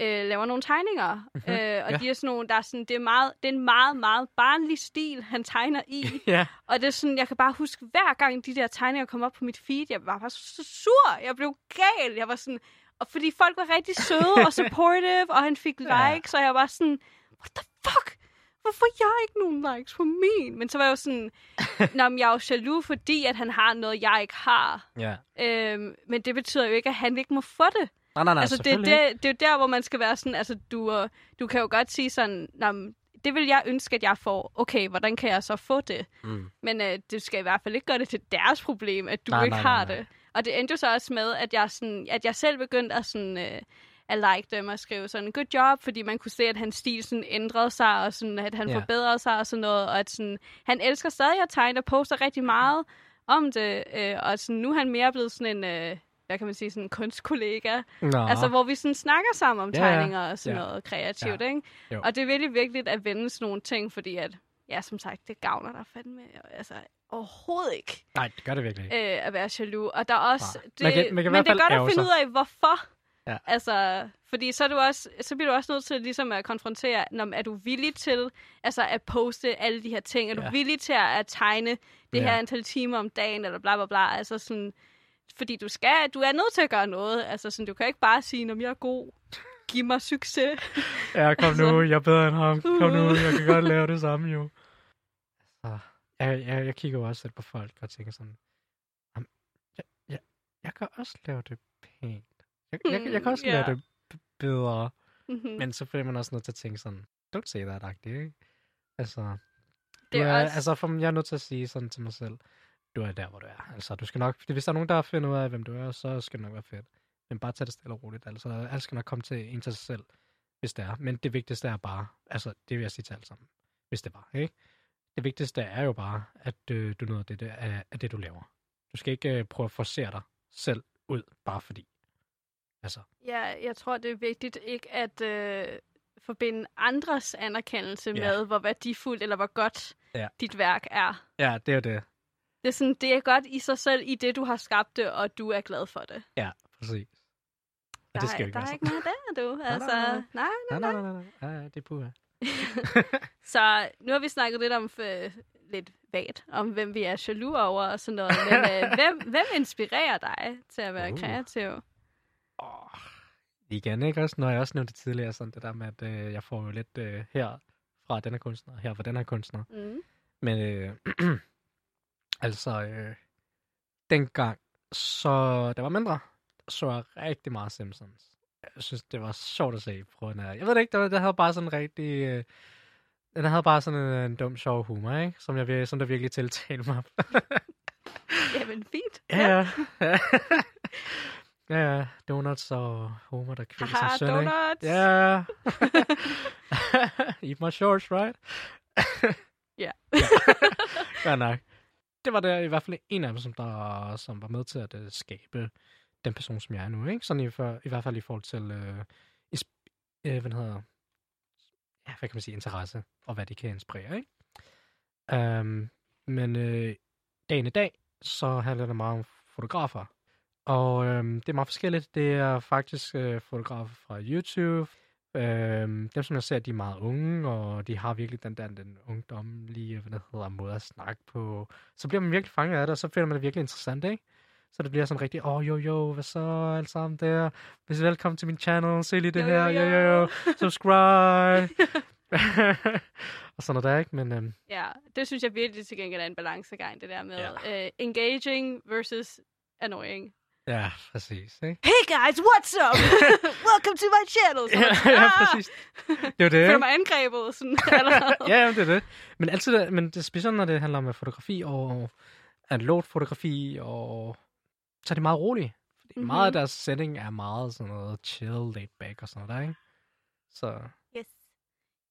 øh, laver nogle tegninger, mm-hmm. øh, og ja. de er sådan nogle, der er sådan, det er meget, det er en meget, meget barnlig stil, han tegner i, ja. og det er sådan, jeg kan bare huske, hver gang de der tegninger kom op på mit feed, jeg var bare så sur, jeg blev gal, jeg var sådan, og fordi folk var rigtig søde og supportive, og han fik likes, ja. og jeg var sådan, what the fuck? Hvorfor jeg ikke nogen likes på min? Men så var jeg jo sådan, nå, men jeg er jo jaloux, fordi at han har noget, jeg ikke har. Ja. Øhm, men det betyder jo ikke, at han ikke må få det. Nej, nej, nej, altså, det, det, det er jo der, hvor man skal være sådan, altså, du, du kan jo godt sige sådan, det vil jeg ønske, at jeg får. Okay, hvordan kan jeg så få det? Mm. Men øh, det skal i hvert fald ikke gøre det til deres problem, at du nej, ikke nej, har nej. det. Og det endte jo så også med, at jeg, sådan, at jeg selv begyndte at, sådan, øh, at like dem og skrive sådan, good job, fordi man kunne se, at hans stil sådan ændrede sig, og sådan, at han yeah. forbedrede sig og sådan noget, og at sådan, han elsker stadig at tegne og poster rigtig meget om det, øh, og sådan, nu er han mere blevet sådan en... Øh, hvad kan man sige, sådan en kunstkollega. Nå. Altså, hvor vi sådan snakker sammen om tegninger ja, ja. og sådan ja. noget kreativt, ja. ikke? Jo. Og det er virkelig vigtigt at vende sådan nogle ting, fordi at, ja, som sagt, det gavner dig fandme, altså, overhovedet ikke. Nej, det gør det virkelig ikke. Øh, at være jaloux. Og der er også... Det, man kan, man kan men det er godt at finde ud af, hvorfor. Ja. Altså, fordi så, er du også, så bliver du også nødt til ligesom at konfrontere, når, er du villig til altså, at poste alle de her ting? Er ja. du villig til at, at tegne det ja. her antal timer om dagen, eller bla bla bla? Altså sådan... Fordi du skal, du er nødt til at gøre noget. Altså, sådan, du kan ikke bare sige, om jeg er god, giv mig succes. Ja, kom altså. nu, jeg er bedre end ham. Kom nu, jeg kan godt lave det samme, jo. Så, jeg, jeg, jeg kigger jo også lidt på folk og tænker sådan, jeg, jeg, jeg kan også lave det pænt. Jeg, jeg, jeg, jeg kan også mm, lave yeah. det b- bedre. Mm-hmm. Men så bliver man også nødt til at tænke sådan, don't say that, ikke? Altså, det er jeg, også... altså for, jeg er nødt til at sige sådan til mig selv, du er der, hvor du er. Altså, du skal nok... Hvis der er nogen, der finder ud af, hvem du er, så skal det nok være fedt. Men bare tag det stille og roligt. Altså, alt skal nok komme til en til sig selv, hvis det er. Men det vigtigste er bare... Altså, det vil jeg sige til alle sammen. Hvis det var, ikke? Det vigtigste er jo bare, at øh, du nåede det, det af, af det, du laver. Du skal ikke øh, prøve at forcere dig selv ud, bare fordi. Altså. Ja, jeg tror, det er vigtigt ikke at... Øh... forbinde andres anerkendelse yeah. med, hvor værdifuldt eller hvor godt yeah. dit værk er. Ja, det er jo det. Det er, sådan, det er godt i sig selv, i det, du har skabt det, og du er glad for det. Ja, præcis. Og det skal der, der er ikke noget der, du. Altså, nej, nej, nej. Nej, nej, nej. nej, nej det er puha. Så nu har vi snakket lidt om, øh, lidt vagt, om hvem vi er jaloux over og sådan noget. Men øh, hvem, hvem inspirerer dig til at være uh. kreativ? Oh. Igen, ikke også? Når jeg også nævnte tidligere, sådan det der med, at øh, jeg får jo lidt øh, her fra den her kunstner, her fra den her kunstner. Mm. Men... Øh, Altså, øh, dengang, så det var mindre, så jeg rigtig meget Simpsons. Jeg synes, det var sjovt at se på den her. Jeg ved det ikke, det, var, det havde bare sådan en rigtig... Øh, den havde bare sådan en, en dum, sjov humor, ikke? Som, jeg, som der virkelig tiltalte mig. Jamen, fint. Ja, ja. Ja, ja. Donuts og humor, der kvikker sig søn, ikke? Haha, donuts! Ja. Eat my shorts, right? Ja. Godt nok. Det var der i hvert fald en af dem, som, der, som var med til at uh, skabe den person, som jeg er nu, ikke? Sådan i, for, i hvert fald i forhold til, uh, isp- uh, hvad hedder, ja, hvad kan man sige, interesse, og hvad de kan inspirere, ikke? Um, men uh, dagen i dag, så handler det meget om fotografer. Og um, det er meget forskelligt. Det er faktisk uh, fotografer fra YouTube. Øhm, dem, som jeg ser, de er meget unge, og de har virkelig den der den ungdomlige hvad det hedder, måde at snakke på. Så bliver man virkelig fanget af det, og så finder man det virkelig interessant, ikke? Så det bliver sådan rigtig, åh, oh, jo, jo, hvad så, alle sammen der? Hvis velkommen til min channel, se lige det jo, her, jo, jo, jo, subscribe! og sådan noget der, ikke? Men, øhm... ja, det synes jeg virkelig til gengæld er en balancegang, det der med ja. uh, engaging versus annoying. Ja, præcis, ikke? Hey guys, what's up? Welcome to my channel! Så ja, sådan, ja, præcis. Det var det, føler mig angrebet, sådan allerede. ja, jamen, det er det. Men altid, men det er specielt, når det handler om fotografi og analogt fotografi, og så er det meget roligt. mm-hmm. meget af deres setting er meget sådan noget chill, laid back og sådan noget der, ikke? Så... Yes.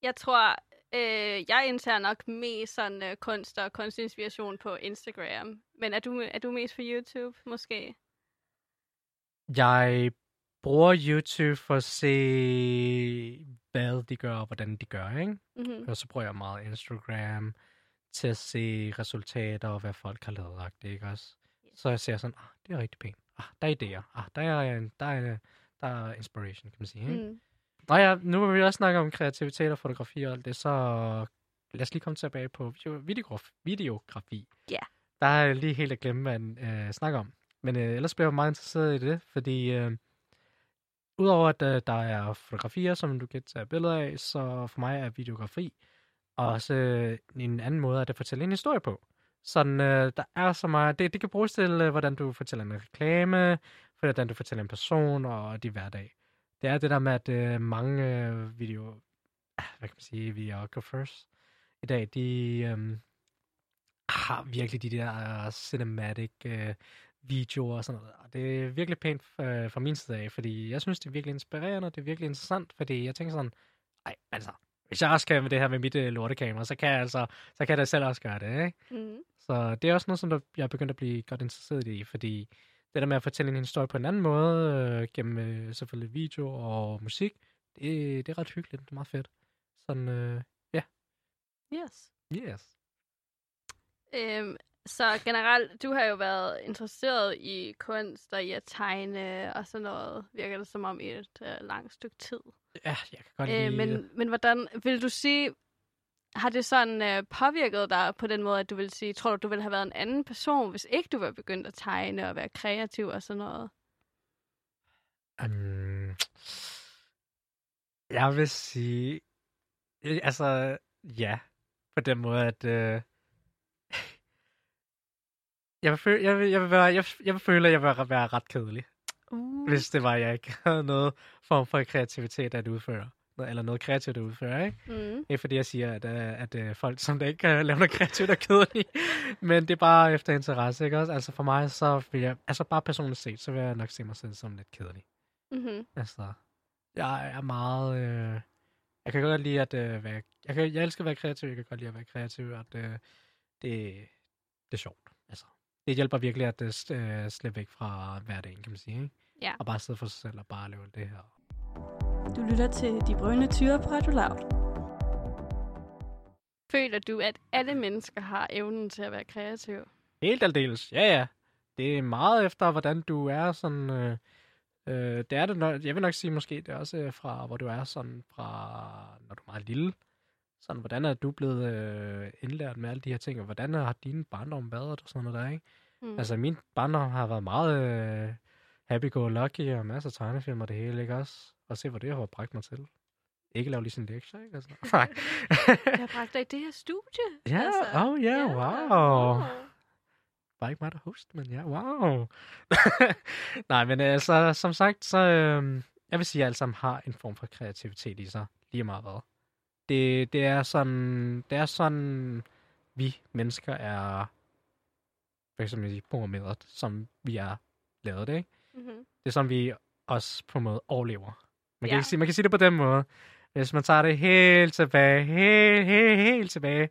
Jeg tror, øh, jeg indtager nok mest sådan øh, kunst og kunstinspiration på Instagram. Men er du, er du mest på YouTube, måske? Jeg bruger YouTube for at se, hvad de gør og hvordan de gør, ikke? Mm-hmm. Og så bruger jeg meget Instagram til at se resultater og hvad folk har lavet, ikke også? Så jeg ser sådan, ah, det er rigtig pænt. Ah, der er idéer. Ah, der er, der er, der er inspiration, kan man sige, ikke? Mm. Nå ja, nu vil vi også snakke om kreativitet og fotografi og alt det, så lad os lige komme tilbage på videograf- videografi. Ja. Yeah. Der er jeg lige helt at glemme, hvad man øh, snakker om. Men øh, ellers bliver jeg meget interesseret i det, fordi øh, udover at øh, der er fotografier, som du kan tage billeder af, så for mig er videografi også øh, en anden måde at det fortælle en historie på. Sådan, øh, der er så meget, det, det kan bruges til, øh, hvordan du fortæller en reklame, hvordan du fortæller en person og din hverdag. Det er det der med, at øh, mange øh, video, hvad kan man sige, videographers i dag, de øh, har virkelig de der uh, cinematic øh, videoer og sådan noget. Og det er virkelig pænt øh, fra min side af, fordi jeg synes, det er virkelig inspirerende, og det er virkelig interessant, fordi jeg tænker sådan, nej, altså, hvis jeg også kan med det her med mit øh, lortekamera, så kan jeg altså, så kan jeg selv også gøre det, ikke? Mm. Så det er også noget, som der, jeg er begyndt at blive godt interesseret i, fordi det der med at fortælle en historie på en anden måde, øh, gennem øh, selvfølgelig video og musik, det, det er ret hyggeligt. Det er meget fedt. Sådan, ja. Øh, yeah. Yes. Yes. Øhm, så generelt, du har jo været interesseret i kunst og i at tegne og sådan noget, virker det som om i et øh, langt stykke tid. Ja, jeg kan godt lide øh, men, men hvordan, vil du sige, har det sådan øh, påvirket dig på den måde, at du vil sige, tror du, du ville have været en anden person, hvis ikke du var begyndt at tegne og være kreativ og sådan noget? Um, jeg vil sige, altså ja, på den måde, at øh, jeg, vil føle, jeg, vil, jeg, vil være, jeg, jeg vil føle, at jeg vil være ret kedelig, uh. hvis det var, jeg ikke havde noget form for kreativitet at udføre. Eller noget kreativt at udføre, ikke? Mm. Ikke fordi jeg siger, at, at, at folk, som der ikke laver noget kreativt, er kedelige. Men det er bare efter interesse, ikke også? Altså for mig, så vil jeg... Altså bare personligt set, så vil jeg nok se mig selv som lidt kedelig. Mm-hmm. Altså, jeg er meget... Øh, jeg kan godt lide at øh, være... Jeg, kan, jeg elsker at være kreativ, jeg kan godt lide at være kreativ, og det, det, det er sjovt. Altså, det hjælper virkelig at øh, slippe væk fra hverdagen, kan man sige, ikke? Yeah. Og bare sidde for sig selv og bare lave det her. Du lytter til De Brølende Tyver på Radio Loud. Føler du, at alle mennesker har evnen til at være kreative? Helt aldeles, ja ja. Det er meget efter, hvordan du er sådan... Øh, øh, det er det nok, jeg vil nok sige måske, det er også øh, fra, hvor du er sådan fra... Når du er meget lille. Sådan, hvordan er du blevet øh, indlært med alle de her ting, og hvordan har dine barndom været og sådan noget der, ikke? Mm. Altså, min barndom har været meget øh, happy-go-lucky og masser af tegnefilmer og det hele, ikke også? Og se, hvor det har bragt mig til. Ikke lave lige sin lektier, ikke? Altså, nej. Jeg har bragt dig i det her studie. Ja, altså. oh ja, yeah, yeah, wow. wow. Bare ikke mig, der host, men ja, wow. Nej, men altså, som sagt, så... Øh, jeg vil sige, at alle sammen har en form for kreativitet i sig. Lige meget hvad. Det, det er sådan... Det er sådan, vi mennesker er... For eksempel programmeret, som vi er lavet det, ikke? Mm-hmm. Det er sådan, vi også på en måde overlever. Man kan, ja. sige, man kan sige det på den måde. Hvis man tager det helt tilbage, helt, helt, helt tilbage,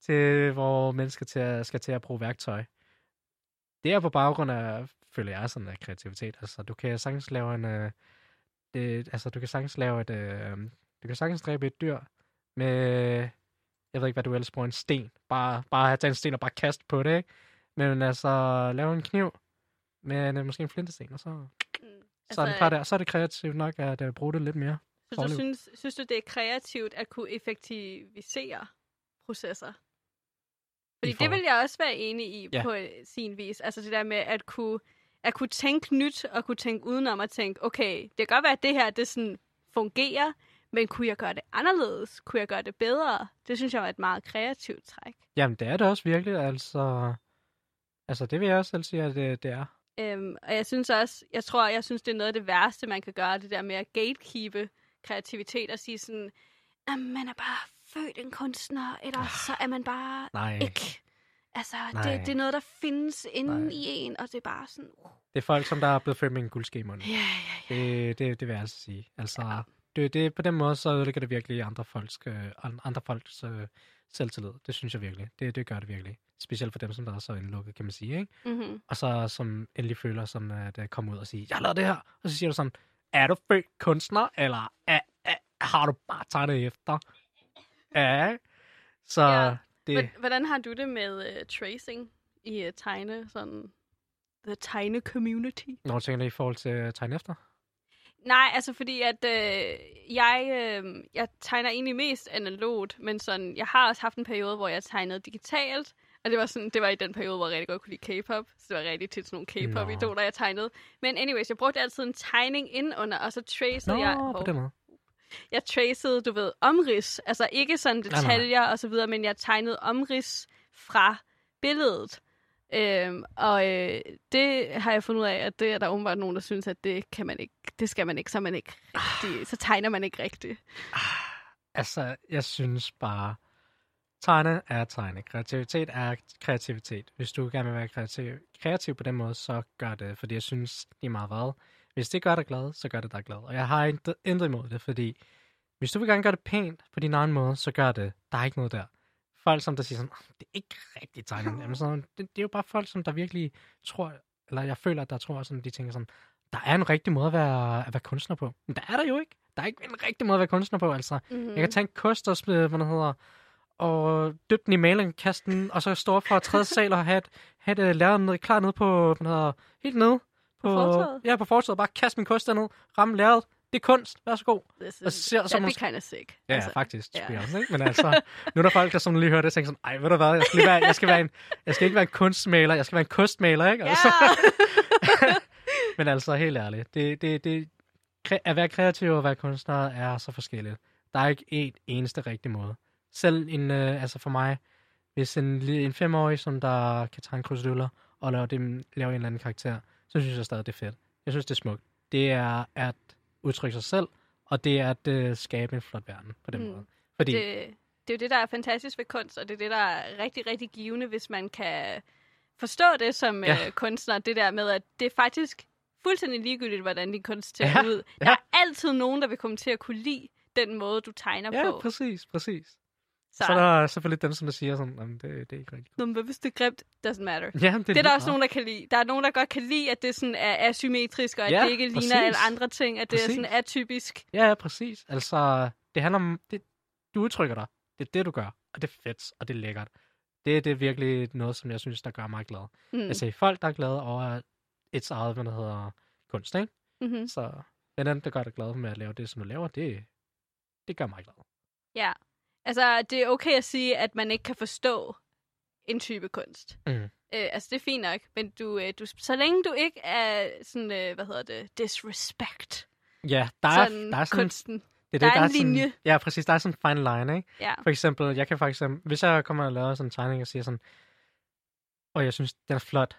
til hvor mennesker til at, skal til at bruge værktøj. Det er på baggrund af, føler jeg, sådan af kreativitet. Altså, du kan sagtens lave en... Øh, det, altså, du kan sagtens lave et... Øh, du kan sagtens dræbe et dyr med... Jeg ved ikke, hvad du ellers bruger, en sten. Bare, bare tage en sten og bare kaste på det, ikke? Men altså, lave en kniv med en, måske en flintesten, og så... Så er, det klar, der. Så er det kreativt nok at uh, bruge det lidt mere. Så du synes, synes du, det er kreativt at kunne effektivisere processer? Fordi for... det vil jeg også være enig i, ja. På sin vis. Altså det der med at kunne, at kunne tænke nyt og kunne tænke udenom at tænke, okay, det kan godt være, at det her det sådan fungerer, men kunne jeg gøre det anderledes? Kunne jeg gøre det bedre? Det synes jeg var et meget kreativt træk. Jamen det er det også virkelig. Altså, altså det vil jeg også selv sige, at det, det er. Øhm, og jeg synes også, jeg tror, jeg synes, det er noget af det værste, man kan gøre, det der med at gatekeepe kreativitet og sige sådan, at man er bare født en kunstner, eller så er man bare Nej. ikke. Altså, det, det er noget, der findes inde Nej. i en, og det er bare sådan... Uh. Det er folk, som der er blevet født med en guldskemerne. Ja, ja, ja. Det, det, det vil jeg altså sige. Altså, ja. det, det, på den måde, så ødelægger det virkelig andre folks, øh, andre folks øh, selvtillid. Det synes jeg virkelig. Det, det gør det virkelig. Specielt for dem, som der er så indlukket, kan man sige, ikke? Mm-hmm. Og så som endelig føler, som at komme ud og sige, jeg har lavet det her. Og så siger du sådan, er du født kunstner, eller er, er, har du bare tegnet efter? Ja, så... Ja. Det. Hvordan har du det med uh, tracing i uh, tegne, sådan the tegne community? Nå, tænker du i forhold til uh, tegne efter? Nej, altså fordi at øh, jeg øh, jeg tegner egentlig mest analogt, men sådan jeg har også haft en periode, hvor jeg tegnede digitalt, og det var sådan det var i den periode, hvor jeg rigtig godt kunne lide K-pop, så det var rigtig tit sådan nogle K-pop idoler jeg tegnede. Men anyways, jeg brugte altid en tegning indenunder, og så tracede Nå, jeg oh, på den måde. Jeg tracede, du ved, omrids. Altså ikke sådan detaljer nej, nej. og så videre, men jeg tegnede omrids fra billedet. Øhm, og øh, det har jeg fundet ud af, at det er der åbenbart nogen, der synes, at det kan man ikke, det skal man ikke, så man ikke rigtig, ah. så tegner man ikke rigtigt. Ah. Altså, jeg synes bare, tegne er tegne. Kreativitet er kreativitet. Hvis du gerne vil være kreativ, kreativ på den måde, så gør det, fordi jeg synes, det er meget hvad. Hvis det gør dig glad, så gør det dig glad. Og jeg har intet, intet imod det, fordi hvis du vil gerne gøre det pænt på din egen måde, så gør det. Der er ikke noget der. Folk, som der siger sådan, det er ikke rigtig tegnet. Jamen, sådan, det, det er jo bare folk, som der virkelig tror, eller jeg føler, at der tror, sådan, de tænker sådan, der er en rigtig måde at være, at være kunstner på. Men der er der jo ikke. Der er ikke en rigtig måde at være kunstner på, altså. Mm-hmm. Jeg kan tage en kost og spille, hvad der hedder, og dyppe den i malerkasten, og så stå for tredje sal og have, have det lavet ned, klar ned på, hvad der hedder, helt nede. På, på fortøjet? Ja, på fortøjet. Bare kaste min kost derned, ramme læret. Det er kunst. Værsgo. This is, og that'd be kind of sick. Ja, altså, faktisk. Yeah. Også, ikke? Men altså, nu er der folk, der sådan lige hører det, og tænker sådan, ej, ved du hvad, jeg skal, være, jeg, skal være en, jeg skal ikke være en kunstmaler, jeg skal være en kunstmaler, ikke? Altså, yeah. Men altså, helt ærligt, det, det, det, at være kreativ og være kunstner er så forskelligt. Der er ikke en eneste rigtig måde. Selv en, øh, altså for mig, hvis en, en femårig, som der kan tage en krydseduller og lave, det, lave en eller anden karakter, så synes jeg stadig, det er fedt. Jeg synes, det er smukt. Det er at udtrykke sig selv, og det er at øh, skabe en flot verden på den mm. måde. Fordi... Det, det er jo det, der er fantastisk ved kunst, og det er det, der er rigtig, rigtig givende, hvis man kan forstå det som ja. øh, kunstner. Det der med, at det er faktisk fuldstændig ligegyldigt, hvordan din kunst ser ja. ud. Der ja. er altid nogen, der vil komme til at kunne lide den måde, du tegner ja, på. Ja, præcis, præcis. Så, så der er selvfølgelig dem, som der siger sådan, det, det er ikke rigtigt. Men hvis det er grimt, doesn't matter. Ja, det, det er der også nogen, der kan lide. Der er nogen, der godt kan lide, at det sådan er asymmetrisk, og at ja, det ikke ligner præcis. alle andre ting, at det præcis. er sådan atypisk. Ja, ja, præcis. Altså, det handler om, det, du udtrykker dig. Det er det, du gør. Og det er fedt, og det er lækkert. Det, det er virkelig noget, som jeg synes, der gør mig glad. Mm. Altså, folk, der er glade over et eget, hvad der hedder kunst, ikke? Mm-hmm. Så den anden, der gør dig glad med at lave det, som du laver, det, det gør mig glad. Ja. Altså, det er okay at sige, at man ikke kan forstå en type kunst. Mm. Øh, altså, det er fint nok, men du, du, så længe du ikke er sådan, øh, hvad hedder det, disrespect. Ja, der er sådan, der er sådan kunsten. Det, det, der er der en er sådan, linje. Ja, præcis. Der er sådan en fine line, ikke? Ja. For eksempel, jeg kan faktisk, hvis jeg kommer og laver sådan en tegning og siger sådan, og jeg synes, den er flot,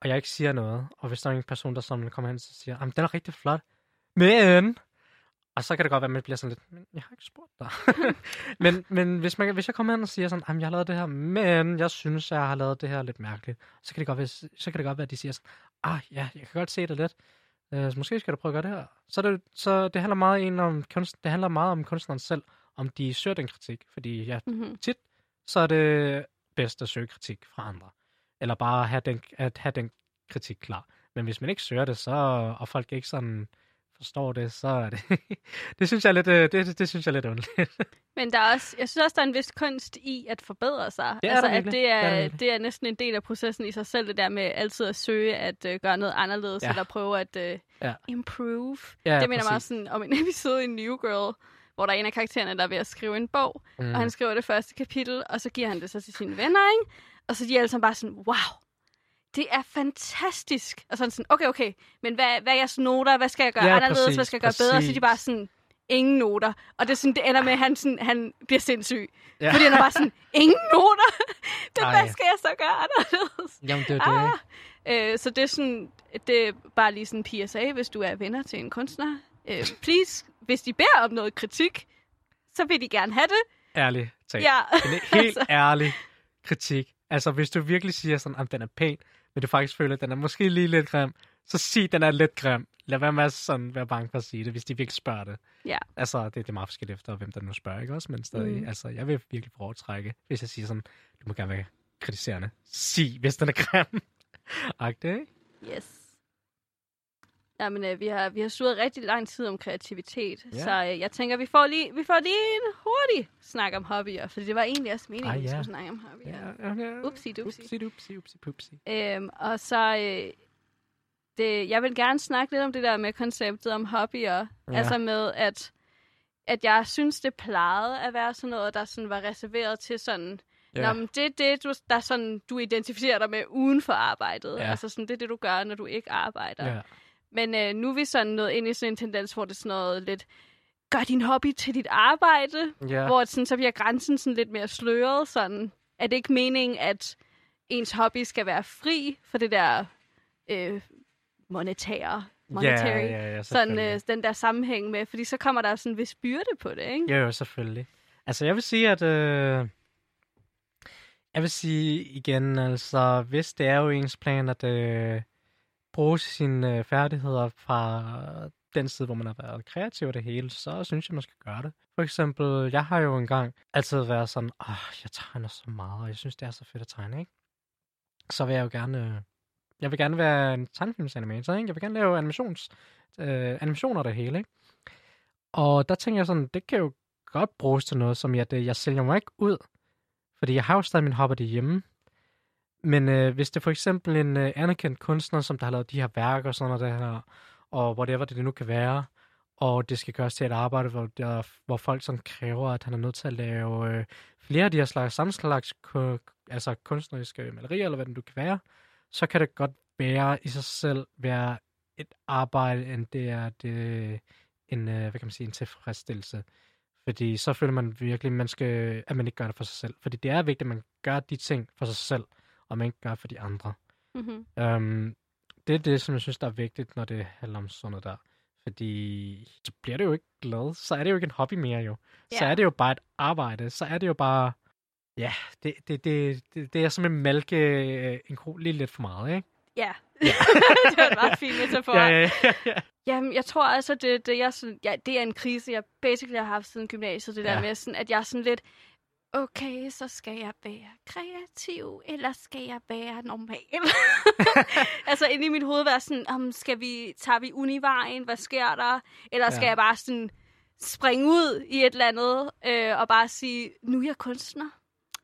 og jeg ikke siger noget, og hvis der er en person, der sådan kommer hen og siger, jamen, den er rigtig flot, men... Og så kan det godt være, at man bliver sådan lidt, men jeg har ikke spurgt dig. men men hvis, man, hvis jeg kommer ind og siger sådan, jamen jeg har lavet det her, men jeg synes, jeg har lavet det her lidt mærkeligt. Så kan det godt være, så kan det godt være at de siger sådan, ah ja, jeg kan godt se det lidt. Øh, så måske skal du prøve at gøre det her. Så det, så det handler meget en om kunst, det handler meget om kunstneren selv, om de søger den kritik. Fordi ja, mm-hmm. tit, så er det bedst at søge kritik fra andre. Eller bare have den, at have den kritik klar. Men hvis man ikke søger det, så og folk ikke sådan... forstår det, så er det... det synes jeg er lidt, det, det, det synes jeg er lidt underligt. Men der er også, jeg synes også, der er en vis kunst i at forbedre sig. Det er altså, at det er, det, er det er næsten en del af processen i sig selv, det der med altid at søge at uh, gøre noget anderledes, ja. eller prøve at uh, ja. improve. Ja, det minder mig også sådan, om en episode i New Girl, hvor der er en af karaktererne, der er ved at skrive en bog, mm. og han skriver det første kapitel, og så giver han det så til sine venner, ikke? Og så de er alle sammen bare sådan, wow! Det er fantastisk. Og sådan sådan, okay, okay, men hvad, hvad er jeres noter? Hvad skal jeg gøre ja, anderledes? Præcis, hvad skal jeg gøre præcis. bedre? Så de bare sådan, ingen noter. Og det, er sådan, det ender med, at han, sådan, han bliver sindssyg. Ja. Fordi han er bare sådan, ingen noter? Men hvad skal jeg så gøre anderledes? Jamen, det er det. Ah. Øh, så det er, sådan, det er bare lige sådan en P S A, hvis du er venner til en kunstner. Øh, please, hvis de beder om noget kritik, så vil de gerne have det. Ærligt. Ja. Helt ærlig kritik. Altså, hvis du virkelig siger sådan, at den er pæn, men du faktisk føler, at den er måske lige lidt grim, så sig, at den er lidt grim. Lad være med at sådan være bange for at sige det, hvis de virkelig spørger det. Ja. Altså, det, det er meget forskelligt efter, hvem der nu spørger, ikke også? Men stadig, mm. altså, jeg vil virkelig foretrække, hvis jeg siger sådan, du må gerne være kritiserende. Sig, hvis den er grim. Agtig, ikke? Yes. Jamen, øh, vi har, vi har suget rigtig lang tid om kreativitet, yeah. så øh, jeg tænker, vi får lige, vi får lige en hurtig snak om hobbyer, for det var egentlig også meningen, ah, yeah. at vi skulle snakke om hobbyer. Yeah, yeah. Upsi, dupsi. Upsi, dupsi, upsi, upsi. Øhm, og så, øh, det, jeg vil gerne snakke lidt om det der med konceptet om hobbyer, yeah. altså med, at, at jeg synes, det plejede at være sådan noget, der sådan var reserveret til sådan... Yeah. Nå, men det er det, du, der sådan, du identificerer dig med uden for arbejdet. Yeah. Altså sådan, det er det, du gør, når du ikke arbejder. Yeah. Men øh, nu er vi sådan nået ind i sådan en tendens, hvor det er sådan noget lidt, gør din hobby til dit arbejde. Yeah. Hvor sådan, så bliver grænsen sådan lidt mere sløret. Sådan. Er det ikke meningen, at ens hobby skal være fri for det der øh, monetære? Monetary, yeah, yeah, yeah, sådan øh, den der sammenhæng med, fordi så kommer der sådan en vis byrde på det, ikke? Ja, jo, selvfølgelig. Altså jeg vil sige, at... Øh... Jeg vil sige igen, altså, hvis det er jo ens plan at øh, bruge sine øh, færdigheder fra den side, hvor man har været kreativ og det hele, så synes jeg, man skal gøre det. For eksempel, jeg har jo engang altid været sådan, åh, jeg tegner så meget, og jeg synes, det er så fedt at tegne, ikke? Så vil jeg jo gerne, øh, jeg vil gerne være en tegnefilmsanimator, ikke? Jeg vil gerne lave animations, øh, animationer og det hele, ikke? Og der tænker jeg sådan, det kan jo godt bruges til noget, som jeg, det, jeg sælger mig ikke ud. Fordi jeg har jo stadig min hobby derhjemme. Men øh, hvis det er for eksempel en øh, anerkendt kunstner, som der har lavet de her værker og sådan noget der her, og whatever det nu kan være, og det skal gøres til et arbejde, hvor, der, hvor folk sådan kræver, at han er nødt til at lave øh, flere af de her slags, samme slags k- altså kunstneriske malerier, eller hvad det nu kan være, så kan det godt være i sig selv være et arbejde, end det er det, en, øh, hvad kan man sige, en tilfredsstillelse. Fordi så føler man virkelig, at man, skal, at man ikke gør det for sig selv. Fordi det er vigtigt, at man gør de ting for sig selv, og man ikke gør for de andre. Mm-hmm. Um, det er det, som jeg synes, der er vigtigt, når det handler om sådan noget der. Fordi så bliver det jo ikke glad. Så er det jo ikke en hobby mere jo. Yeah. Så er det jo bare et arbejde. Så er det jo bare... Ja, det, det, det, det, det er som en mælke en kro lige lidt for meget, ikke? Ja, yeah. Det var en meget fin metafor. Ja, ja, ja, ja. Jamen, jeg tror altså, det, det, jeg sådan, ja, det er en krise, jeg basically har haft siden gymnasiet. Det ja. Der med, sådan, at jeg er sådan lidt, okay, så skal jeg være kreativ, eller skal jeg være normal? Altså, inde i mit hoved var sådan, om, skal vi, tager vi univejen, hvad sker der? Eller skal ja. Jeg bare sådan springe ud i et eller andet, øh, og bare sige, nu er jeg kunstner?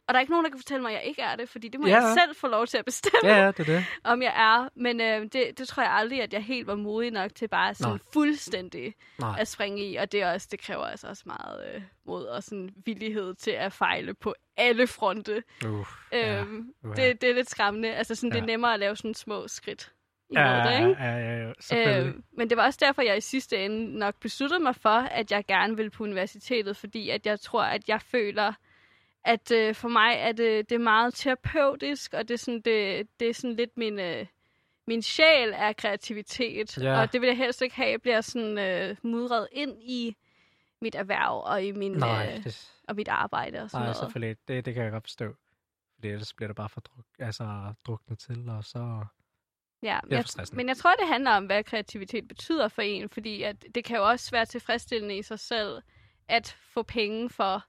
Og der er ikke nogen, der kan fortælle mig, at jeg ikke er det, fordi det må yeah. jeg selv få lov til at bestemme, yeah, det er det. Om jeg er. Men øh, det, det tror jeg aldrig, at jeg helt var modig nok til bare sådan Nej. Fuldstændig Nej. At springe i. Og det, også, det kræver altså også meget øh, mod og sådan villighed til at fejle på alle fronte. Uh, øhm, yeah. det, det er lidt skræmmende. Altså sådan, yeah. det er nemmere at lave sådan små skridt. I ja, måde, ja, ikke? Ja, ja, ja. Øh, men det var også derfor, jeg i sidste ende nok besluttede mig for, at jeg gerne ville på universitetet, fordi at jeg tror, at jeg føler... at øh, for mig er det, det er meget terapeutisk, og det er sådan, det, det er sådan lidt min, øh, min sjæl af kreativitet. Yeah. Og det vil jeg helst ikke have, jeg bliver sådan øh, mudret ind i mit erhverv og i min Nej, øh, det... og mit arbejde og sådan Nej, noget. Nej, selvfølgelig. Det, det kan jeg godt forstå. Fordi ellers bliver det bare for druk, altså, druknet til, og så... Ja, jeg, men jeg tror, det handler om, hvad kreativitet betyder for en, fordi at det kan jo også være tilfredsstillende i sig selv, at få penge for...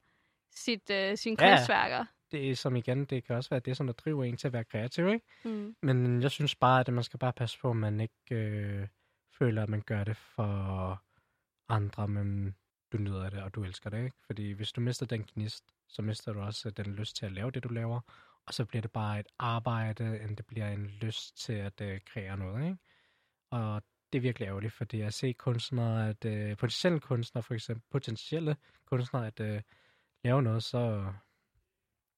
Sit, øh, sine ja, kunstværker. Det er som igen, det kan også være det, som der driver en til at være kreativ, ikke? Mm. Men jeg synes bare, at man skal bare passe på, at man ikke øh, føler, at man gør det for andre, men du nyder det, og du elsker det, ikke? Fordi hvis du mister den gnist, så mister du også den lyst til at lave det, du laver, og så bliver det bare et arbejde, end det bliver en lyst til at øh, kreere noget, ikke? Og det er virkelig ærgerligt, fordi at se kunstnere, at øh, potentielle kunstnere, for eksempel potentielle kunstnere, at øh, lave noget, så...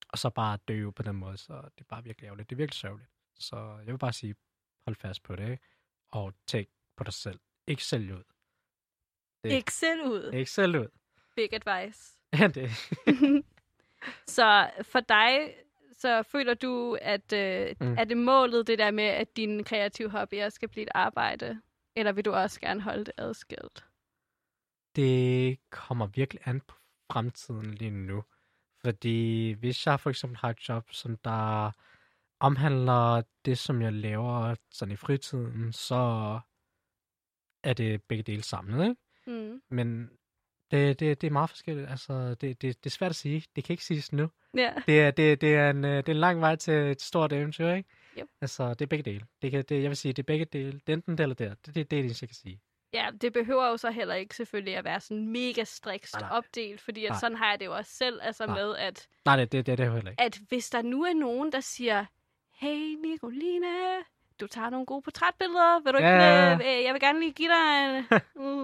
og så bare døve på den måde, så det er bare virkelig ærgerligt. Det er virkelig sørgeligt. Så jeg vil bare sige, hold fast på det, ikke? Og tænk på dig selv. Ikke sælg ud. Det. Ikke sælg ud? Ikke sælg ud. Big advice. Ja, det. Så for dig, så føler du, at øh, mm. er det målet, det der med, at dine kreative hobbyer skal blive et arbejde? Eller vil du også gerne holde det adskilt? Det kommer virkelig an på fremtiden lige nu. Fordi hvis jeg for eksempel har et job, som der omhandler det, som jeg laver sådan i fritiden, så er det begge dele samlet, ikke? Mm. Men det, det, det er meget forskelligt. Altså, det, det, det er svært at sige. Det kan ikke siges nu. Yeah. Det, det, det, er en, det er en lang vej til et stort eventyr, ikke? Yep. Altså, det er begge dele. Det kan, det, jeg vil sige, det er begge dele. Det er enten der eller der. Det, det, det er det, jeg kan sige. Ja, det behøver jo så heller ikke selvfølgelig at være sådan mega strikst nej, nej. opdelt, fordi at nej. sådan har jeg det jo også selv, altså nej. med at... Nej, det, det, det er det heller ikke. At hvis der nu er nogen, der siger, hey Nicoline, du tager nogle gode portrætbilleder, vil du yeah. ikke... Øh, jeg vil gerne lige give dig en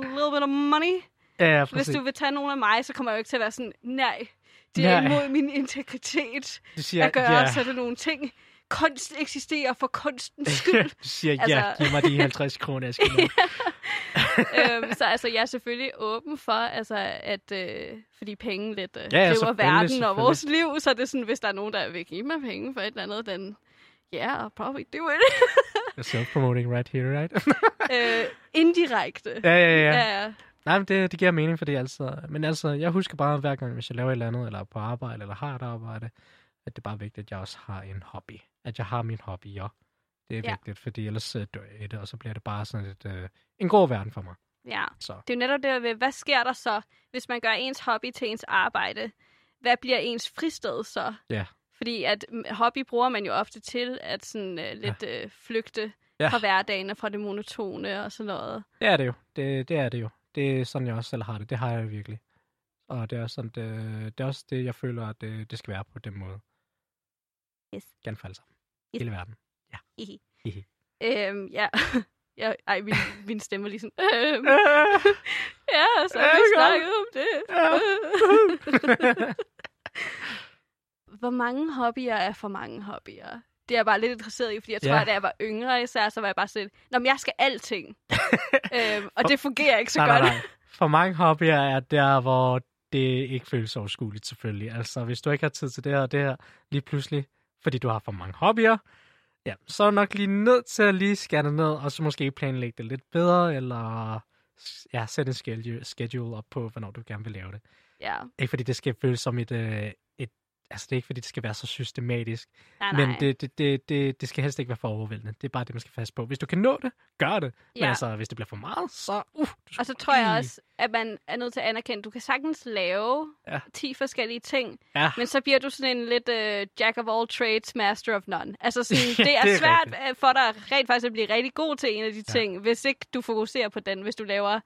little bit of money. Ja, præcis. Hvis du vil tage nogle af mig, så kommer jeg jo ikke til at være sådan, nej, det er imod min integritet siger, at gøre yeah. sådan nogle ting. Kunst eksisterer for kunstens skyld. Du siger, altså... ja, giv mig de halvtreds kroner, jeg skal lave. øhm, så altså, jeg er selvfølgelig åben for, altså, at, øh, fordi penge lidt øh, ja, driver verden og vores liv, så det er sådan, hvis der er nogen, der vil give mig penge for et eller andet, den ja, yeah, probably do it. Self-promoting right here, right? øh, indirekte. Ja, ja, ja. ja, ja. Nej, men det, det giver mening, fordi altså, men altså, jeg husker bare hver gang, hvis jeg laver et eller andet, eller er på arbejde, eller har et arbejde, at det er bare vigtigt, at jeg også har en hobby. At jeg har min hobby, ja. Det er ja. vigtigt, fordi ellers dør jeg i det, og så bliver det bare sådan et, øh, en grå verden for mig. Ja, så. Det er jo netop det, hvad sker der så, hvis man gør ens hobby til ens arbejde? Hvad bliver ens fristed så? Ja. Fordi at hobby bruger man jo ofte til at sådan, øh, lidt ja. øh, flygte ja. fra hverdagen og fra det monotone og sådan noget. Det er det jo. Det, det er det jo. Det er sådan, jeg også selv har det. Det har jeg virkelig. Og det er, sådan, det, det er også det, jeg føler, at det, det skal være på den måde. Yes. Gerne falde sammen. Yes. Hele verden. Ja. Ehe. Ehe. Øhm, ja. ja. Ej, min, min stemme er lige sådan... Øhm. ja, så har vi snakket om det. Hvor mange hobbyer er for mange hobbyer? Det er jeg bare lidt interesseret i, fordi jeg tror, yeah. at da jeg var yngre især, så var jeg bare sådan, nå, men jeg skal alting. øhm, og det fungerer ikke så nej, godt. Nej, nej. For mange hobbyer er der, hvor det ikke føles overskueligt, selvfølgelig. Altså, hvis du ikke har tid til det her og det her, lige pludselig, fordi du har for mange hobbyer, ja, så er du nok lige nødt til at lige scanne ned, og så måske planlægge det lidt bedre, eller ja, sætte en schedule op på, hvornår du gerne vil lave det. Ja. Ikke fordi det skal føles som et... Øh, Altså, det er ikke, fordi det skal være så systematisk. Nej, nej. Men det, det, det, det, det skal helst ikke være for overvældende. Det er bare det, man skal fast på. Hvis du kan nå det, gør det. Ja. Men altså, hvis det bliver for meget, så... Uh, og så tror jeg også, at man er nødt til at anerkende, at du kan sagtens lave ja. ti forskellige ting, ja. men så bliver du sådan en lidt uh, jack of all trades, master of none. Altså, sådan, det er, det er svært rigtigt. For dig rent faktisk at blive rigtig god til en af de ja. ting, hvis ikke du fokuserer på den, hvis du laver...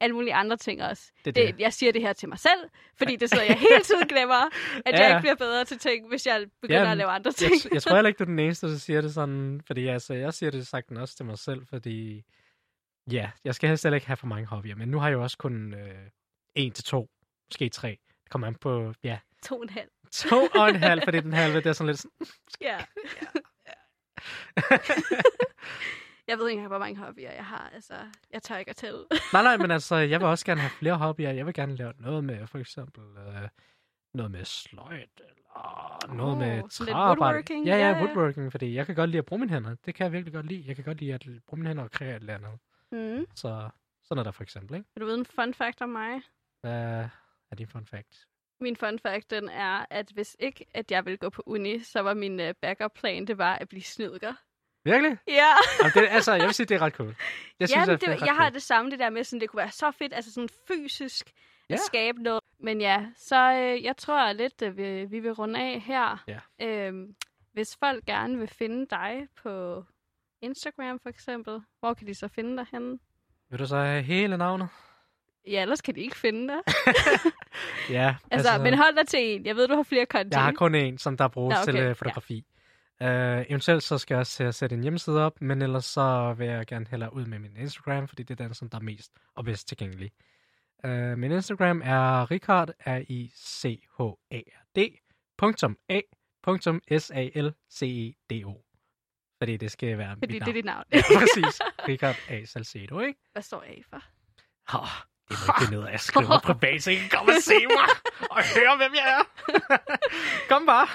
alle mulige andre ting også. Det, det. Det, jeg siger det her til mig selv, fordi det så jeg hele tiden glemmer, at ja. jeg ikke bliver bedre til ting, hvis jeg begynder ja, at lave andre ting. Jeg, jeg tror heller ikke, du er den eneste, der siger det sådan, fordi altså, jeg siger det sagtens også til mig selv, fordi ja, jeg skal helst ikke have for mange hobbyer, men nu har jeg jo også kun øh, en til to, måske tre. Det kommer an på, ja. To og en halv. To og en halv, fordi den halve, det er sådan lidt sådan... ja, ja, ja. Jeg ved ikke engang, hvor mange hobbyer jeg har. Altså, jeg tør ikke at tælle. nej, nej, men altså, jeg vil også gerne have flere hobbyer. Jeg vil gerne lave noget med, for eksempel, øh, noget med sløjt, eller oh, noget med træarbejde. Ja, ja, woodworking, fordi jeg kan godt lide at bruge mine hænder. Det kan jeg virkelig godt lide. Jeg kan godt lide at bruge mine hænder og kreere et eller andet. Mm. Så sådan er der for eksempel, ikke? Vil du vide en fun fact om mig? Hvad uh, er din fun fact? Min fun fact, den er, at hvis ikke, at jeg ville gå på uni, så var min uh, backup plan, det var at blive snedker. Virkelig? Ja. Jamen, det, altså, jeg vil sige, det er ret cool. Jeg synes, ja, det, det er ret jeg cool. har det samme, det der med, sådan det kunne være så fedt, altså sådan fysisk ja. at skabe noget. Men ja, så øh, jeg tror lidt, at vi, vi vil runde af her. Ja. Øhm, hvis folk gerne vil finde dig på Instagram for eksempel, hvor kan de så finde dig henne? Vil du så have hele navnet? Ja, ellers kan de ikke finde dig. ja. Altså, altså, men hold dig til en. Jeg ved, du har flere konti. Jeg har kun en, som der bruges okay. til uh, fotografi. Ja. Uh, eventuelt så skal jeg også sætte en hjemmeside op, men ellers så vil jeg gerne hellere ud med min Instagram, fordi det er den, som der er mest og bedst tilgængelig. Uh, min Instagram er Rikard R I C H A R D punktum A punktum S A L C E D O. Fordi det skal være fordi mit navn. Det er dit navn. ja, præcis. Rikard A. Salcedo, ikke? Hvad står A for? Oh, det må ikke finde ud af, jeg skriver privat, så I kan komme og se mig og høre, hvem jeg er. Kom bare.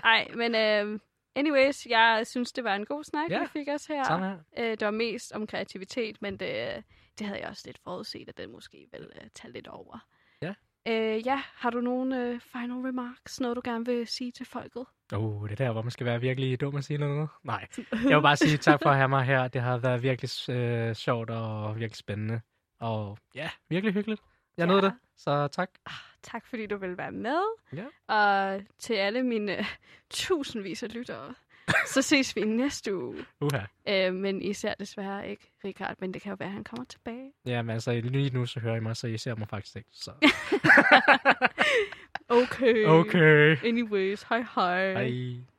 Nej, men... Øh... Anyways, jeg synes, det var en god snak, yeah. vi fik os her. Æ, det var mest om kreativitet, men det, det havde jeg også lidt forudset, at den måske ville uh, tage lidt over. Yeah. Øh, ja, har du nogle øh, final remarks, noget du gerne vil sige til folket? Åh, oh, det der, hvor man skal være virkelig dum at sige noget. Nej, jeg vil bare sige tak for at have mig her. Det har været virkelig øh, sjovt og virkelig spændende. Og ja, virkelig hyggeligt. Jeg nåede ja. det, så tak. Ah, tak fordi du ville være med. Ja. Og til alle mine uh, tusindvis af lyttere, så ses vi næste uge. Uh-huh. Æ, men især desværre ikke Rikard, men det kan jo være, at han kommer tilbage. Ja, men altså lige nu så hører I mig, så I ser mig faktisk ikke. Så. okay. okay. Anyways, hej hej. Hej.